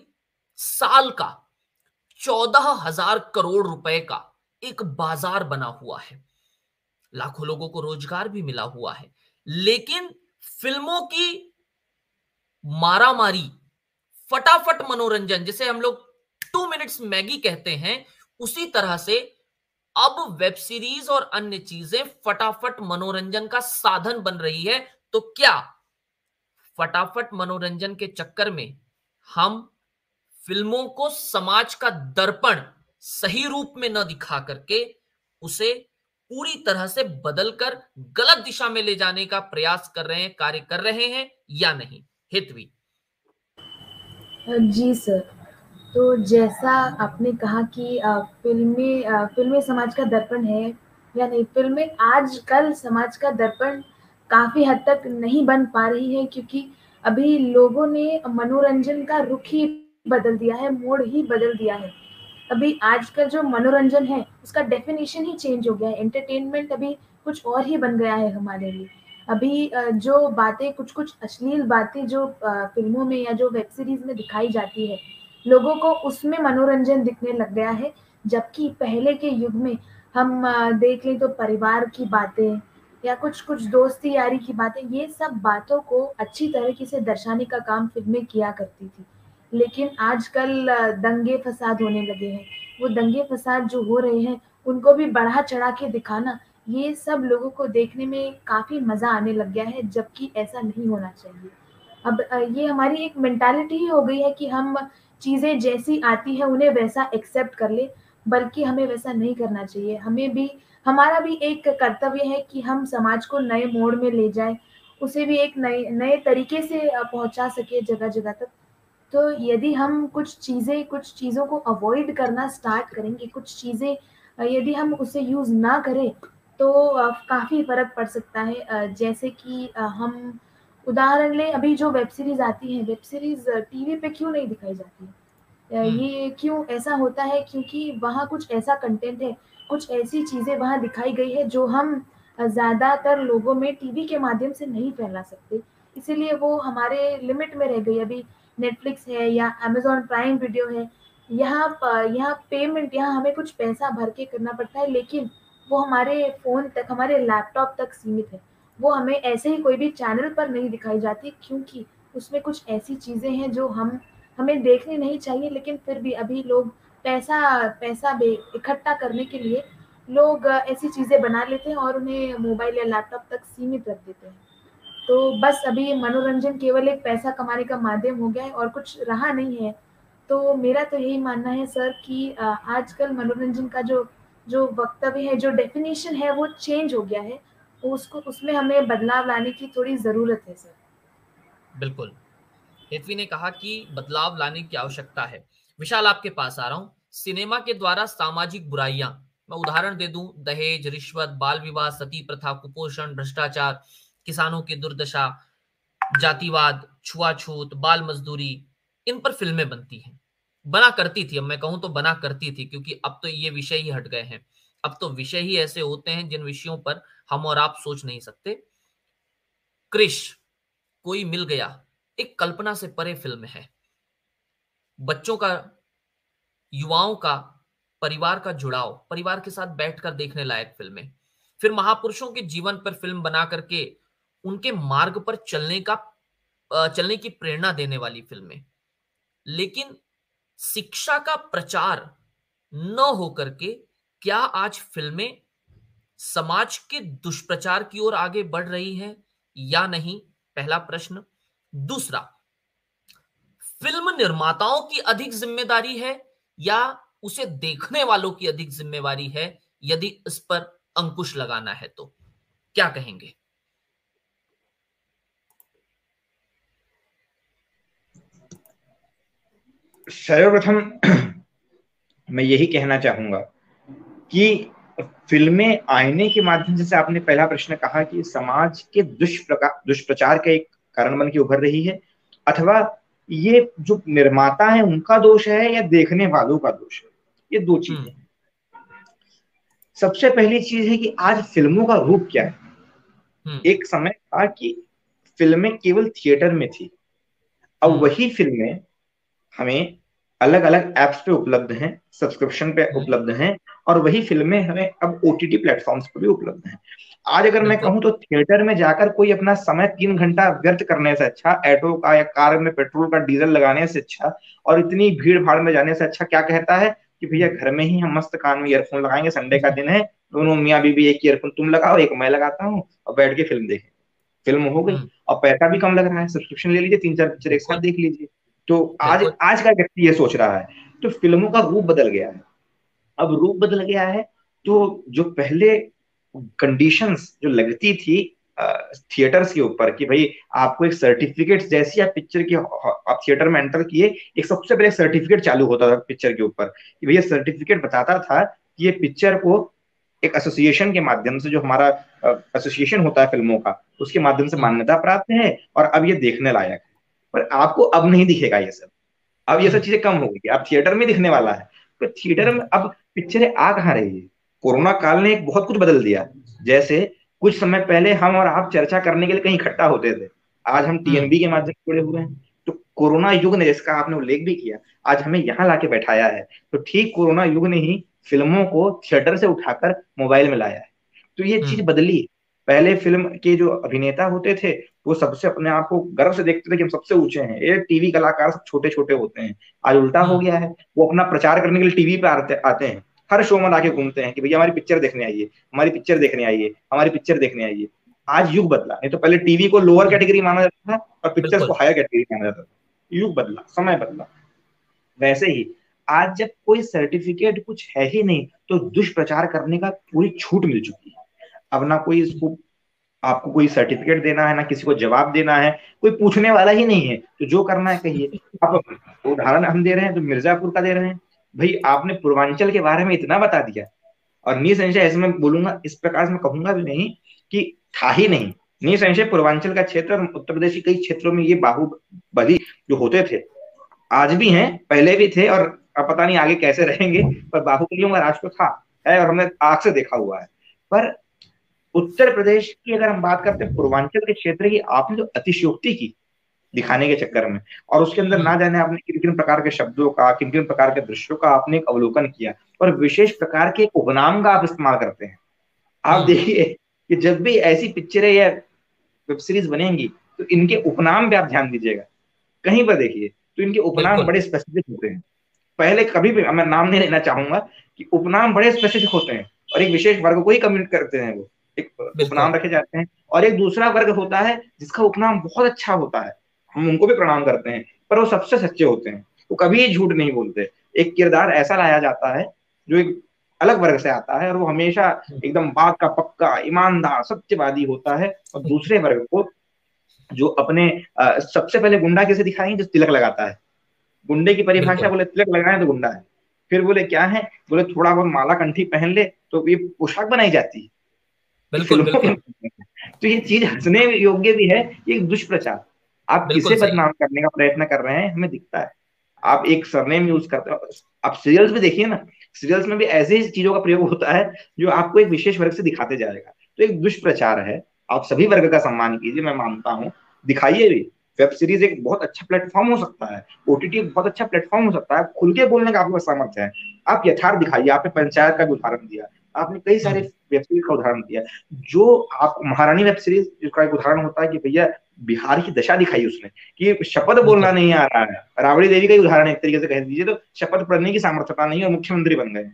साल का चौदह हजार करोड़ रुपए का एक बाजार बना हुआ है, लाखों लोगों को रोजगार भी मिला हुआ है। लेकिन फिल्मों की मारामारी, फटाफट मनोरंजन, जिसे हम लोग टू मिनट्स मैगी कहते हैं, उसी तरह से अब वेब सीरीज और अन्य चीजें फटाफट मनोरंजन का साधन बन रही है। तो क्या फटाफट मनोरंजन के चक्कर में हम फिल्मों को समाज का दर्पण सही रूप में न दिखा करके उसे पूरी तरह से बदलकर गलत दिशा में ले जाने का प्रयास कर रहे हैं, कार्य कर रहे हैं या नहीं? हेतवी जी सर, तो जैसा आपने कहा कि फिल्में फिल्में समाज का दर्पण है या नहीं, फिल्में आजकल समाज का दर्पण काफी हद तक नहीं बन पा रही है, क्योंकि अभी लोगों ने मनोरंजन का रुख ही बदल दिया है, मोड ही बदल दिया है। अभी आजकल जो मनोरंजन है उसका डेफिनेशन ही चेंज हो गया है। एंटरटेनमेंट अभी कुछ और ही बन गया है हमारे लिए। अभी जो बातें, कुछ कुछ अश्लील बातें जो फिल्मों में या जो वेब सीरीज में दिखाई जाती है, लोगों को उसमें मनोरंजन दिखने लग गया है। जबकि पहले के युग में हम देख लें तो परिवार की बातें या कुछ कुछ दोस्ती यारी की बातें, ये सब बातों को अच्छी तरीके से दर्शाने का काम फिल्में किया करती थी। लेकिन आजकल दंगे फसाद होने लगे हैं, वो दंगे फसाद जो हो रहे हैं उनको भी बढ़ा चढ़ा के दिखाना, ये सब लोगों को देखने में काफ़ी मज़ा आने लग गया है, जबकि ऐसा नहीं होना चाहिए। अब ये हमारी एक मेंटालिटी ही हो गई है कि हम चीज़ें जैसी आती है उन्हें वैसा एक्सेप्ट कर ले, बल्कि हमें वैसा नहीं करना चाहिए। हमें भी, हमारा भी एक कर्तव्य है कि हम समाज को नए मोड़ में ले जाएं, उसे भी एक नए नए तरीके से पहुंचा सके जगह जगह तक। तो यदि हम कुछ चीज़ें कुछ चीज़ों को अवॉइड करना स्टार्ट करेंगे, कुछ चीज़ें यदि हम उसे यूज़ ना करें तो काफ़ी फ़र्क पड़ सकता है। जैसे कि हम उदाहरण लें, अभी जो वेब सीरीज़ आती है, वेब सीरीज़ टीवी पे क्यों नहीं दिखाई जाती है? ये क्यों ऐसा होता है? क्योंकि वहाँ कुछ ऐसा कंटेंट है, कुछ ऐसी चीज़ें वहाँ दिखाई गई है जो हम ज़्यादातर लोगों में टीवी के माध्यम से नहीं फैला सकते, इसीलिए वो हमारे लिमिट में रह गई। अभी नेटफ्लिक्स है या अमेजॉन प्राइम वीडियो है, यहाँ यहाँ पेमेंट, यहाँ हमें कुछ पैसा भर के करना पड़ता है, लेकिन वो हमारे फ़ोन तक, हमारे लैपटॉप तक सीमित है। वो हमें ऐसे ही कोई भी चैनल पर नहीं दिखाई जाती, क्योंकि उसमें कुछ ऐसी चीज़ें हैं जो हम हमें देखनी नहीं चाहिए। लेकिन फिर भी अभी लोग पैसा पैसा भी इकट्ठा करने के लिए लोग ऐसी चीज़ें बना लेते हैं और उन्हें मोबाइल या लैपटॉप तक सीमित रख देते हैं। तो बस अभी मनोरंजन केवल एक पैसा कमाने का माध्यम हो गया है और कुछ रहा नहीं है। तो मेरा तो यही मानना है सर कि आजकल मनोरंजन का जो जो वक्तव्य है, जो डेफिनेशन है, वो चेंज हो गया है। उसको उसमें हमें बदलाव लाने की थोड़ी जरूरत है सर। बिल्कुल, हेतवी ने कहा कि बदलाव लाने की आवश्यकता है। विशाल, आपके पास आ रहा हूँ। सिनेमा के द्वारा सामाजिक बुराइयां, मैं उदाहरण दे दूं, दहेज, रिश्वत, बाल विवाह, सती प्रथा, कुपोषण, भ्रष्टाचार, किसानों की दुर्दशा, जातिवाद, छुआछूत, बाल मजदूरी, इन पर फिल्में बनती हैं, बना करती थी। अब मैं कहूँ तो बना करती थी, क्योंकि अब तो ये विषय ही हट गए हैं। अब तो विषय ही ऐसे होते हैं जिन विषयों पर हम और आप सोच नहीं सकते। क्रिश, कोई मिल गया, एक कल्पना से परे फिल्म है। बच्चों का, युवाओं का, परिवार का जुड़ाव, परिवार के साथ बैठकर देखने लायक फिल्में। फिर महापुरुषों के जीवन पर फिल्म बना करके उनके मार्ग पर चलने का चलने की प्रेरणा देने वाली फिल्में। लेकिन शिक्षा का प्रचार न हो करके क्या आज फिल्में समाज के दुष्प्रचार की ओर आगे बढ़ रही हैं या नहीं? पहला प्रश्न। दूसरा, फिल्म निर्माताओं की अधिक जिम्मेदारी है या उसे देखने वालों की अधिक जिम्मेदारी है? यदि इस पर अंकुश लगाना है तो क्या कहेंगे? सर्वप्रथम मैं यही कहना चाहूंगा कि फिल्में आईने के माध्यम से, आपने पहला प्रश्न कहा कि समाज के दुष्प्रचार का एक कारण बन के उभर रही है, अथवा ये जो निर्माता है उनका दोष है या देखने वालों का दोष है, ये दो चीजें। सबसे पहली चीज है कि आज फिल्मों का रूप क्या है। एक समय था कि फिल्में केवल थिएटर में थी, अब वही फिल्में हमें अलग अलग एप्स पे उपलब्ध हैं, सब्सक्रिप्शन पे उपलब्ध हैं, और वही फिल्में हमें अब ओटीटी प्लेटफॉर्म्स पर भी उपलब्ध हैं। आज अगर मैं कहूँ तो थिएटर में जाकर कोई अपना समय तीन घंटा व्यर्थ करने से अच्छा, ऑटो का या कार में पेट्रोल का डीजल लगाने से अच्छा और इतनी भीड़ भाड़ में जाने से अच्छा क्या कहता है कि भैया घर में ही हम मस्त कान में ईयरफोन लगाएंगे, संडे का दिन है, दोनों मियाँ बीवी एक ईयरफोन तुम लगाओ एक मैं लगाता हूँ और बैठ के फिल्म देखें, फिल्म हो गई और पैसा भी कम लग रहा है, सब्सक्रिप्शन ले लीजिए, तीन चार पिक्चर एक साथ देख लीजिए। तो आज आज का व्यक्ति ये सोच रहा है। तो फिल्मों का रूप बदल गया है, अब रूप बदल गया है तो जो पहले कंडीशंस जो लगती थी थिएटर्स के ऊपर कि भाई आपको एक सर्टिफिकेट, जैसी आप पिक्चर की आप थिएटर में एंटर किए एक सबसे पहले सर्टिफिकेट चालू होता था पिक्चर के ऊपर कि भैया सर्टिफिकेट बताता था कि ये पिक्चर को एक एसोसिएशन के माध्यम से, जो हमारा एसोसिएशन होता है फिल्मों का, उसके माध्यम से मान्यता प्राप्त है और अब ये देखने लायक है। पर आपको अब नहीं दिखेगा ये सब, अब ये सब चीजें कम हो गई, अब थिएटर में दिखने वाला है। तो थिएटर में अब पिक्चरें आ कहाँ रही है? कोरोना काल ने एक बहुत कुछ बदल दिया। जैसे कुछ समय पहले हम और आप चर्चा करने के लिए कहीं इकट्ठा होते थे, आज हम टीएमबी के माध्यम से जुड़े हुए हैं। तो कोरोना युग ने, जिसका आपने उल्लेख भी किया, आज हमें यहाँ लाके बैठाया है। तो ठीक कोरोना युग ने ही फिल्मों को थिएटर से उठाकर मोबाइल में लाया है। तो ये चीज बदली। पहले फिल्म के जो अभिनेता होते थे वो सबसे अपने आप को गर्व से देखते थे कि हम सबसे ऊंचे हैं, ये टीवी कलाकार सब छोटे छोटे होते हैं। आज उल्टा हो गया है, वो अपना प्रचार करने के लिए टीवी पे आते आते हैं, हर शो में आके घूमते हैं कि भैया हमारी पिक्चर देखने आइए, हमारी पिक्चर देखने आइए, हमारी पिक्चर देखने आइए। आज युग बदला, नहीं तो पहले टीवी को लोअर कैटेगरी माना जाता था और पिक्चर्स को हायर कैटेगरी माना जाता था। युग बदला, समय बदला। वैसे ही आज जब कोई सर्टिफिकेट कुछ है ही नहीं तो दुष्प्रचार करने का पूरी छूट मिल चुकी है। अब ना कोई इसको आपको कोई सर्टिफिकेट देना है, ना किसी को जवाब देना है, कोई पूछने वाला ही नहीं है, तो जो करना है कहिए। आप उदाहरण हम दे रहे हैं तो मिर्जापुर का दे रहे हैं, भाई आपने पूर्वांचल के बारे में इतना बता दिया, और निसंशय ऐसे मैं बोलूंगा, इस प्रकार से मैं कहूंगा भी नहीं कि था ही नहीं, निसंशय पूर्वांचल का क्षेत्र और उत्तर प्रदेश के कई क्षेत्रों में ये बाहुबली जो होते थे आज भी हैं, पहले भी थे और अब पता नहीं आगे कैसे रहेंगे, पर बाहुबलियों का राज तो था है और हमने आग से देखा हुआ है। पर उत्तर प्रदेश की अगर हम बात करते हैं पूर्वांचल के क्षेत्र की, आपने जो अतिशयोक्ति की दिखाने के चक्कर में, और उसके अंदर ना जाने आपने किन किन प्रकार के शब्दों का, किन किन प्रकार के दृश्यों का आपने एक अवलोकन किया, और विशेष प्रकार के एक उपनाम का आप इस्तेमाल करते हैं। आप देखिए कि जब भी ऐसी पिक्चरें या वेब सीरीज बनेंगी तो इनके उपनाम पे आप ध्यान दीजिएगा, कहीं पर देखिए तो इनके उपनाम बड़े स्पेसिफिक होते हैं। पहले कभी भी मैं नाम नहीं लेना चाहूंगा कि उपनाम बड़े स्पेसिफिक होते हैं और एक विशेष वर्ग को ही कमेंट करते हैं, वो एक उपनाम रखे जाते हैं, और एक दूसरा वर्ग होता है जिसका उपनाम बहुत अच्छा होता है, हम उनको भी प्रणाम करते हैं, पर वो सबसे सच्चे होते हैं, वो कभी झूठ नहीं बोलते। एक किरदार ऐसा लाया जाता है जो एक अलग वर्ग से आता है और वो हमेशा एकदम बात का पक्का, ईमानदार, सत्यवादी होता है, और दूसरे वर्ग को जो अपने आ, सबसे पहले गुंडा कैसे दिखाएंगे, जो तिलक लगाता है। गुंडे की परिभाषा बोले तिलक लगाए तो गुंडा है, फिर बोले क्या है, बोले थोड़ा बहुत माला कंठी पहन ले तो ये पोशाक बनाई जाती है। बिल्कुल, बिल्कुल। तो ये चीज हंसने योग्य भी है, ये दुष्प्रचार। आप किसे बदनाम करने का प्रयत्न कर रहे हैं हमें दिखता है। आप एक सरनेम यूज करते हो, आप सीरियल्स में देखिए ना, सीरियल्स में भी ऐसे ही चीजों का प्रयोग होता है जो आपको एक विशेष वर्ग से दिखाते जाएगा। तो एक दुष्प्रचार है। आप सभी वर्ग का सम्मान कीजिए, मैं मानता हूँ, दिखाइए भी। वेब सीरीज एक बहुत अच्छा प्लेटफॉर्म हो सकता है, ओटीटी बहुत अच्छा प्लेटफॉर्म हो सकता है, खुल के बोलने का आपके पास सामर्थ्य है, आप यथार्थ दिखाइए। आपने पंचायत का उदाहरण दिया, आपने कई सारे वेब सीरीज का उदाहरण दिया, जो आप महारानी वेब सीरीज जिसका एक उदाहरण होता है कि भैया बिहार की दशा दिखाई उसने कि शपथ बोलना नहीं आ रहा है। राबड़ी देवी का ही उदाहरण एक तरीके से कह दीजिए तो, शपथ पढ़ने की सामर्थ्यता नहीं और मुख्यमंत्री बन गए।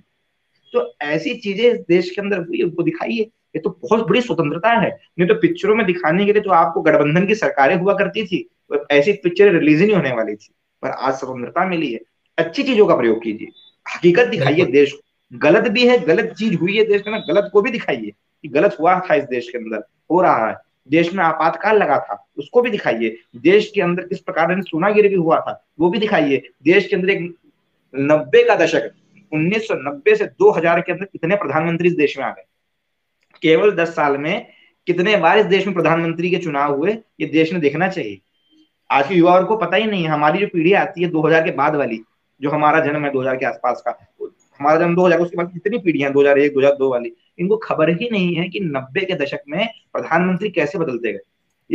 तो ऐसी चीजें देश के अंदर हुई, उनको दिखाइए। ये तो बहुत बड़ी स्वतंत्रता है। नहीं तो पिक्चरों में दिखाने के लिए तो आपको गठबंधन की सरकारें हुआ करती थी, तो ऐसी पिक्चरें रिलीज ही नहीं होने वाली थी, पर आज स्वतंत्रता मिली है। अच्छी चीजों का प्रयोग कीजिए, हकीकत दिखाइए देश को। गलत भी है, गलत चीज हुई है देश में ना, गलत को भी दिखाइए कि गलत हुआ था इस देश के अंदर, हो रहा है। देश में आपातकाल लगा था, उसको भी दिखाइए। देश के अंदर किस प्रकार से सोनागिरी भी हुआ था, वो भी दिखाइए। देश के अंदर एक नब्बे का दशक, उन्नीस सौ नब्बे से दो हजार के अंदर कितने प्रधानमंत्री इस देश में आ गए, केवल दस साल में कितने बार इस देश में प्रधानमंत्री के चुनाव हुए, ये देश ने देखना चाहिए। आज के युवा वर्ग को पता ही नहीं है। हमारी जो पीढ़ी आती है दो हजार के बाद वाली, जो हमारा जन्म है दो हजार के आसपास का, हमारा जन्म दो हजार, उसके बाद कितनी पीढ़ियां दो हजार एक, दो हजार दो वाली, इनको खबर ही नहीं है कि नब्बे के दशक में प्रधानमंत्री कैसे बदलते गए।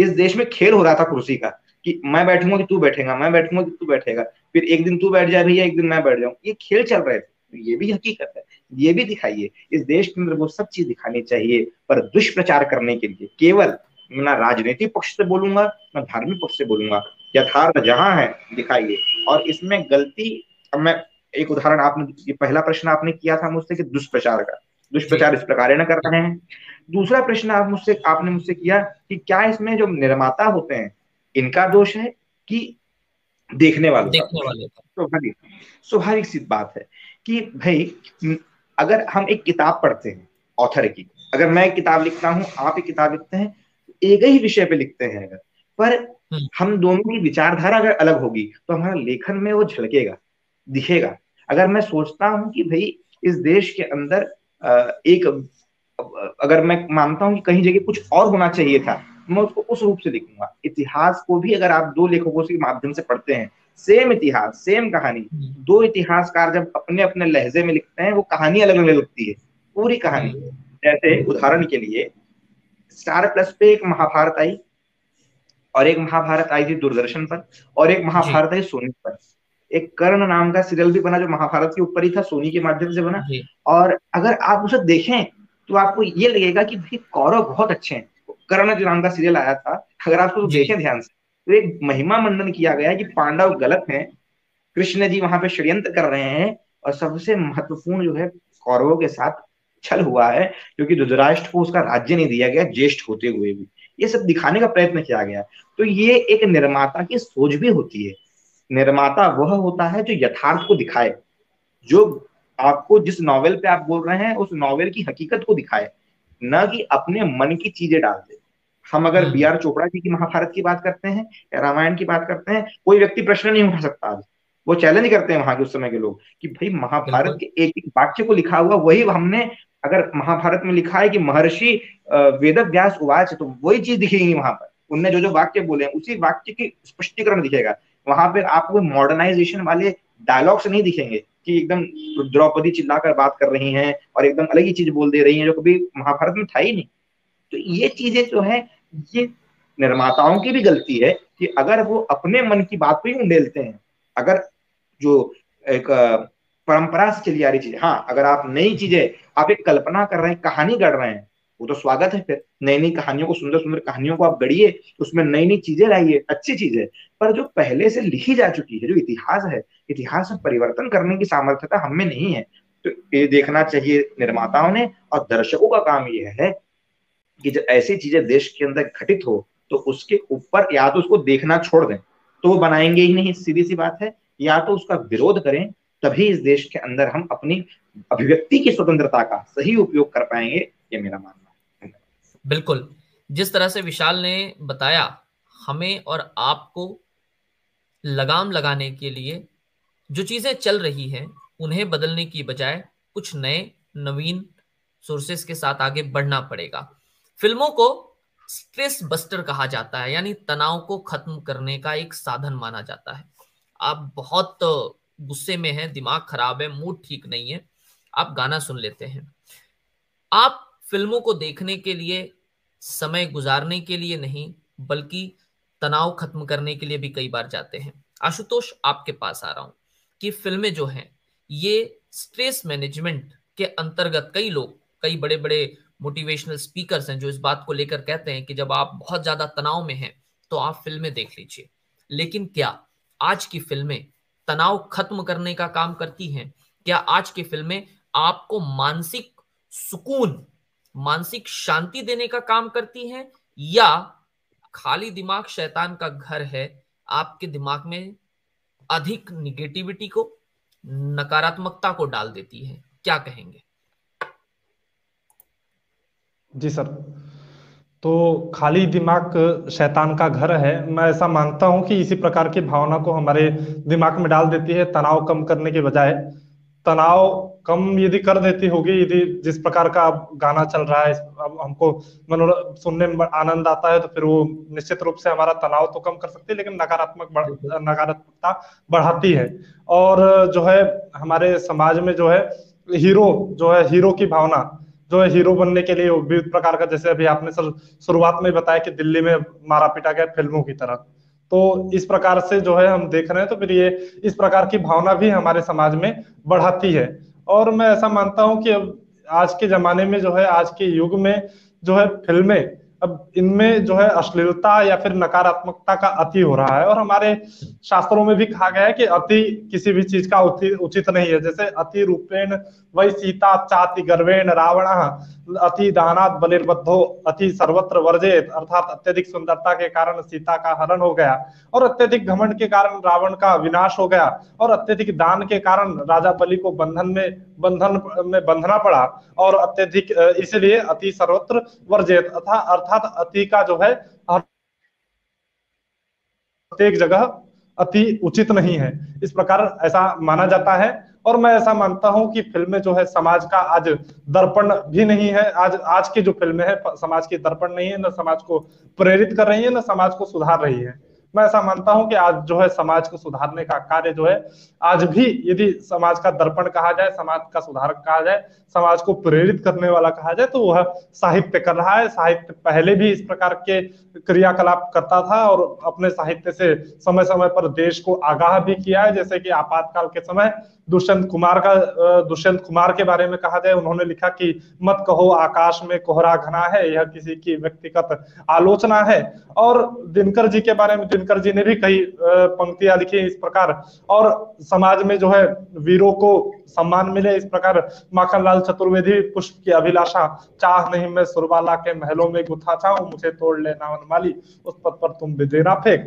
इस देश में खेल हो रहा था कुर्सी का, कि मैं बैठूंगा कि तू बैठेगा, मैं बैठूंगा कि तू बैठेगा, फिर एक दिन तू बैठ जाए भैया, एक दिन मैं बैठ जाऊँ, ये खेल चल रहे थे। तो ये भी हकीकत है, ये भी दिखाइए इस देश के अंदर, वो सब चीज दिखानी चाहिए। पर दुष्प्रचार करने के लिए केवल, ना राजनीतिक पक्ष से बोलूंगा ना धार्मिक पक्ष से बोलूंगा, यथार्थ जहां है दिखाइए। और इसमें गलती, अब मैं एक उदाहरण, आपने ये पहला प्रश्न आपने किया था मुझसे कि दुष्प्रचार का, दुष्प्रचार इस प्रकार न कर रहे हैं। दूसरा प्रश्न आप मुझसे आपने मुझसे किया कि क्या इसमें जो निर्माता होते हैं इनका दोष है कि देखने वालों का? स्वाभाविक सी बात है कि भाई अगर हम एक किताब पढ़ते हैं, ऑथर की, अगर मैं एक किताब लिखता हूँ, आप एक किताब लिखते हैं, एक ही विषय पे लिखते हैं अगर, पर हम दोनों की विचारधारा अगर अलग होगी तो हमारा लेखन में वो झलकेगा, दिखेगा। अगर मैं सोचता हूँ कि भाई इस देश के अंदर एक, अगर मैं मानता हूँ कि कहीं जगह कुछ और होना चाहिए था, मैं उसको उस रूप से लिखूंगा। इतिहास को भी अगर आप दो लेखकों के माध्यम से पढ़ते हैं, सेम इतिहास, सेम कहानी, दो इतिहासकार जब अपने अपने लहजे में लिखते हैं, वो कहानी अलग अलग लगती है, पूरी कहानी। जैसे उदाहरण के लिए स्टार प्लस पे एक महाभारत आई, और एक महाभारत आई थी दूरदर्शन पर, और एक महाभारत आई सोनी पर। एक कर्ण नाम का सीरियल भी बना जो महाभारत के ऊपर ही था, सोनी के माध्यम से बना। और अगर आप उसे देखें तो आपको ये लगेगा कि भाई कौरव बहुत अच्छे हैं। कर्ण जो नाम का सीरियल आया था, अगर आप उसको देखें ध्यान से तो एक महिमा मंडन किया गया कि पांडव गलत हैं, कृष्ण जी वहां पे षड्यंत्र कर रहे हैं, और सबसे महत्वपूर्ण जो है कौरवों के साथ छल हुआ है, क्योंकि धृतराष्ट्र को उसका राज्य नहीं दिया गया ज्येष्ठ होते हुए भी। ये सब दिखाने का प्रयत्न किया गया। तो ये एक निर्माता की सोच भी होती है। निर्माता वह होता है जो यथार्थ को दिखाए, जो आपको जिस नॉवेल पे आप बोल रहे हैं उस नॉवेल की हकीकत को दिखाए, ना कि अपने मन की चीजें डाल दे। हम अगर बी आर चोपड़ा जी की महाभारत की बात करते हैं या रामायण की बात करते हैं, कोई व्यक्ति प्रश्न नहीं उठा सकता। आज वो चैलेंज करते हैं वहां के उस समय के लोग कि भाई महाभारत के एक एक वाक्य को लिखा हुआ, वही हमने अगर महाभारत में लिखा है कि महर्षि वेद व्यास उवाच, तो वही चीज दिखेगी वहां पर। उनने जो जो वाक्य बोले उसी वाक्य की स्पष्टीकरण दिखेगा वहां पर। आपको मॉडर्नाइजेशन वाले डायलॉग्स नहीं दिखेंगे कि एकदम द्रौपदी चिल्लाकर बात कर रही हैं और एकदम अलग ही चीज बोल दे रही हैं जो कभी महाभारत में था ही नहीं। तो ये चीजें जो है, ये निर्माताओं की भी गलती है कि अगर वो अपने मन की बात को ही उंडेलते हैं। अगर जो एक परंपरा से चली आ रही चीज, हाँ, अगर आप नई चीजें, आप एक कल्पना कर रहे हैं, कहानी गढ़ रहे हैं, वो तो स्वागत है। फिर नई नई कहानियों को, सुंदर सुंदर कहानियों को आप गढ़िए, उसमें नई नई चीजें लाइए, अच्छी चीज है। पर जो पहले से लिखी जा चुकी है, जो इतिहास है, इतिहास में परिवर्तन करने की सामर्थ्यता हम में नहीं है। तो ये देखना चाहिए निर्माताओं ने। और दर्शकों का काम यह है कि जब ऐसी चीजें देश के अंदर घटित हो तो उसके ऊपर या तो उसको देखना छोड़ दें, तो वो बनाएंगे ही नहीं, सीधी सी बात है, या तो उसका विरोध करें। तभी इस देश के अंदर हम अपनी अभिव्यक्ति की स्वतंत्रता का सही उपयोग कर पाएंगे, ये मेरा मानना। बिल्कुल, जिस तरह से विशाल ने बताया, हमें और आपको लगाम लगाने के लिए जो चीजें चल रही हैं उन्हें बदलने की बजाय कुछ नए नवीन सोर्सेस के साथ आगे बढ़ना पड़ेगा। फिल्मों को स्ट्रेस बस्टर कहा जाता है, यानी तनाव को खत्म करने का एक साधन माना जाता है। आप बहुत गुस्से में हैं, दिमाग खराब है, मूड ठीक नहीं है, आप गाना सुन लेते हैं। आप फिल्मों को देखने के लिए, समय गुजारने के लिए नहीं, बल्कि तनाव खत्म करने के लिए भी कई बार जाते हैं। आशुतोष, आपके पास आ रहा हूं कि फिल्में जो हैं, ये स्ट्रेस मैनेजमेंट के अंतर्गत, कई लोग, कई बड़े बड़े मोटिवेशनल स्पीकर्स हैं जो इस बात को लेकर कहते हैं कि जब आप बहुत ज्यादा तनाव में हैं तो आप फिल्में देख लीजिए। लेकिन क्या आज की फिल्में तनाव खत्म करने का काम करती हैं? क्या आज की फिल्में आपको मानसिक सुकून, मानसिक शांति देने का काम करती हैं, या खाली दिमाग शैतान का घर है, आपके दिमाग में अधिक निगेटिविटी को, नकारात्मकता को डाल देती है? क्या कहेंगे? जी सर, तो खाली दिमाग शैतान का घर है, मैं ऐसा मानता हूं कि इसी प्रकार की भावना को हमारे दिमाग में डाल देती है। तनाव कम करने के बजाय, तनाव कम यदि कर देती होगी, यदि जिस प्रकार का अब गाना चल रहा है, अब हमको मनोरंजन सुनने में आनंद आता है, तो फिर वो निश्चित रूप से हमारा तनाव तो कम कर सकती है, लेकिन नकारात्मक बढ़, नकारात्मकता बढ़ाती है। और जो है हमारे समाज में जो है हीरो, जो है हीरो की भावना, जो है हीरो बनने के लिए विभिन्न प्रकार का, जैसे अभी आपने सर शुरुआत में बताया कि दिल्ली में मारा पीटा गया फिल्मों की तरह, तो इस प्रकार से जो है हम देख रहे हैं, तो फिर ये इस प्रकार की भावना भी हमारे समाज में बढ़ाती है। और मैं ऐसा मानता हूँ कि अब आज के जमाने में जो है, आज के युग में जो है फिल्में, अब इनमें जो है अश्लीलता या फिर नकारात्मकता का अति हो रहा है। और हमारे शास्त्रों में भी कहा गया है कि अति किसी भी चीज का उचित नहीं है। जैसे अति रूपेण वै सीता चाति गर्वेण रावण, अति दानात बलिर्बद्धो अति सर्वत्र वर्जेत, अर्थात अत्यधिक सुंदरता के कारण सीता का हरण हो गया, और अत्यधिक घमंड के कारण रावण का विनाश हो गया, और अत्यधिक दान के कारण राजा बलि को बंधन में बंधन में बंधना पड़ा, और अत्यधिक इसलिए अति सर्वत्र वर्जेत अर्थात अति का जो है प्रत्येक जगह अति उचित नहीं है, इस प्रकार ऐसा माना जाता है। और मैं ऐसा मानता हूं कि फिल्में जो है समाज का आज दर्पण भी नहीं है। आज आज की जो फिल्में हैं समाज की दर्पण नहीं है, न समाज को प्रेरित कर रही है, न समाज को सुधार रही है। मैं ऐसा मानता हूं कि आज जो है समाज को सुधारने का कार्य जो है आज भी, यदि समाज का दर्पण कहा जाए, समाज का सुधारक कहा जाए, समाज को प्रेरित करने वाला कहा जाए, तो वह साहित्य कर रहा है। साहित्य पहले भी इस प्रकार के क्रियाकलाप करता था और अपने साहित्य से समय समय पर देश को आगाह भी किया है। जैसे कि आपातकाल के समय दुष्यंत कुमार का दुष्यंत कुमार के बारे में कहा जाए, उन्होंने लिखा कि मत कहो आकाश में कोहरा घना है, यह किसी की व्यक्तिगत आलोचना है। और दिनकर जी के बारे में, दिनकर जी ने भी कई पंक्तियां लिखी इस प्रकार। और समाज में जो है वीरों को सम्मान मिले, इस प्रकार माखनलाल चतुर्वेदी, पुष्प की अभिलाषा चाह नहीं मैं सुरबाला के महलों में गुथा छाऊं, मुझे तोड़ ले नावन वाली उस पथ पर तुम बिदेरा फेंक,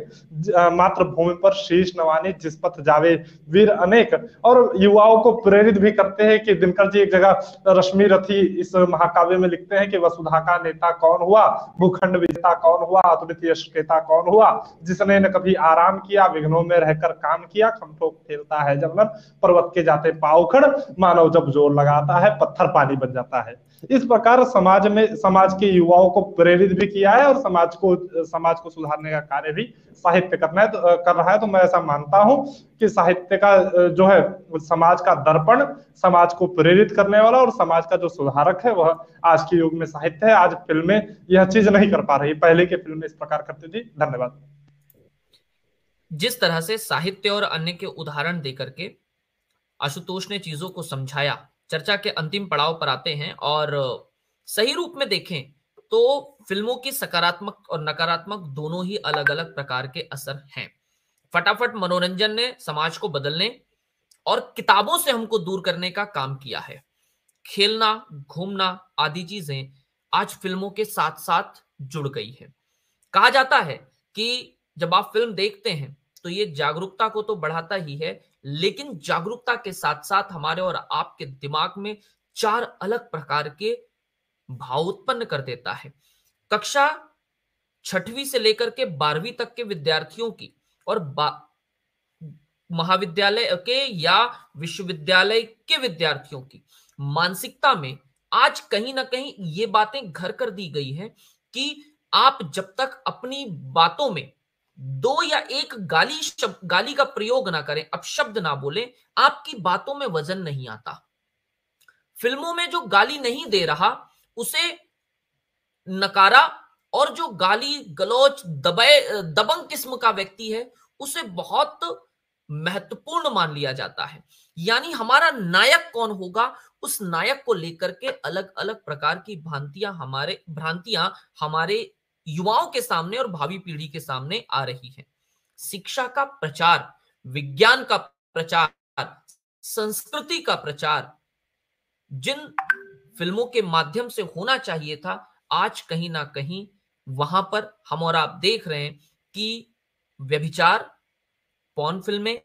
मातृभूमि पर शीश नवाने जिस पथ जावे वीर अनेक। और युवाओं को प्रेरित भी करते हैं कि दिनकर जी एक जगह रश्मि रथी इस महाकाव्य में लिखते हैं कि वसुधा का नेता कौन हुआ, भूखंड विजेता कौन हुआ, अतुलित यशकेता कौन हुआ, जिसने न कभी आराम किया, विघ्नों में रहकर काम किया, खमठोक फेरता है जमनर, पर्वत के जाते पाव खड़, मानव जब जोर लगाता है पत्थर पानी बन जाता है। इस प्रकार समाज में समाज के युवाओं को प्रेरित भी किया है और समाज को समाज को सुधारने का कार्य भी साहित्य करना है तो, कर रहा है। तो मैं ऐसा मानता हूं कि साहित्य का जो है समाज का दर्पण, समाज को प्रेरित करने वाला और समाज का जो सुधारक है वह आज के युग में साहित्य है। आज फिल्में यह चीज नहीं कर पा रही, पहले की फिल्में इस प्रकार करती थी। धन्यवाद। जिस तरह से साहित्य और अन्य के उदाहरण देकर के आशुतोष ने चीजों को समझाया, चर्चा के अंतिम पड़ाव पर आते हैं। और सही रूप में देखें तो फिल्मों की सकारात्मक और नकारात्मक दोनों ही अलग अलग प्रकार के असर हैं। फटाफट मनोरंजन ने समाज को बदलने और किताबों से हमको दूर करने का काम किया है। खेलना, घूमना आदि चीजें आज फिल्मों के साथ साथ जुड़ गई है। कहा जाता है कि जब आप फिल्म देखते हैं तो ये जागरूकता को तो बढ़ाता ही है, लेकिन जागरूकता के साथ साथ हमारे और आपके दिमाग में चार अलग प्रकार के भाव उत्पन्न कर देता है। कक्षा छठवीं से लेकर के बारहवीं तक के विद्यार्थियों की और महाविद्यालय के या विश्वविद्यालय के विद्यार्थियों की मानसिकता में आज कहीं ना कहीं ये बातें घर कर दी गई है कि आप जब तक अपनी बातों में दो या एक गाली शब्द गाली का प्रयोग ना करें, अपशब्द ना बोलें, आपकी बातों में वजन नहीं आता। फिल्मों में जो गाली नहीं दे रहा उसे नकारा, और जो गाली गलौच दबाए दबंग किस्म का व्यक्ति है उसे बहुत महत्वपूर्ण मान लिया जाता है। यानी हमारा नायक कौन होगा, उस नायक को लेकर के अलग अलग प्रकार की भ्रांतियां हमारे भ्रांतियां हमारे युवाओं के सामने और भावी पीढ़ी के सामने आ रही है। शिक्षा का प्रचार, विज्ञान का प्रचार, संस्कृति का प्रचार जिन फिल्मों के माध्यम से होना चाहिए था, आज कहीं ना कहीं वहां पर हम और आप देख रहे हैं कि व्यभिचार, पॉर्न फिल्में,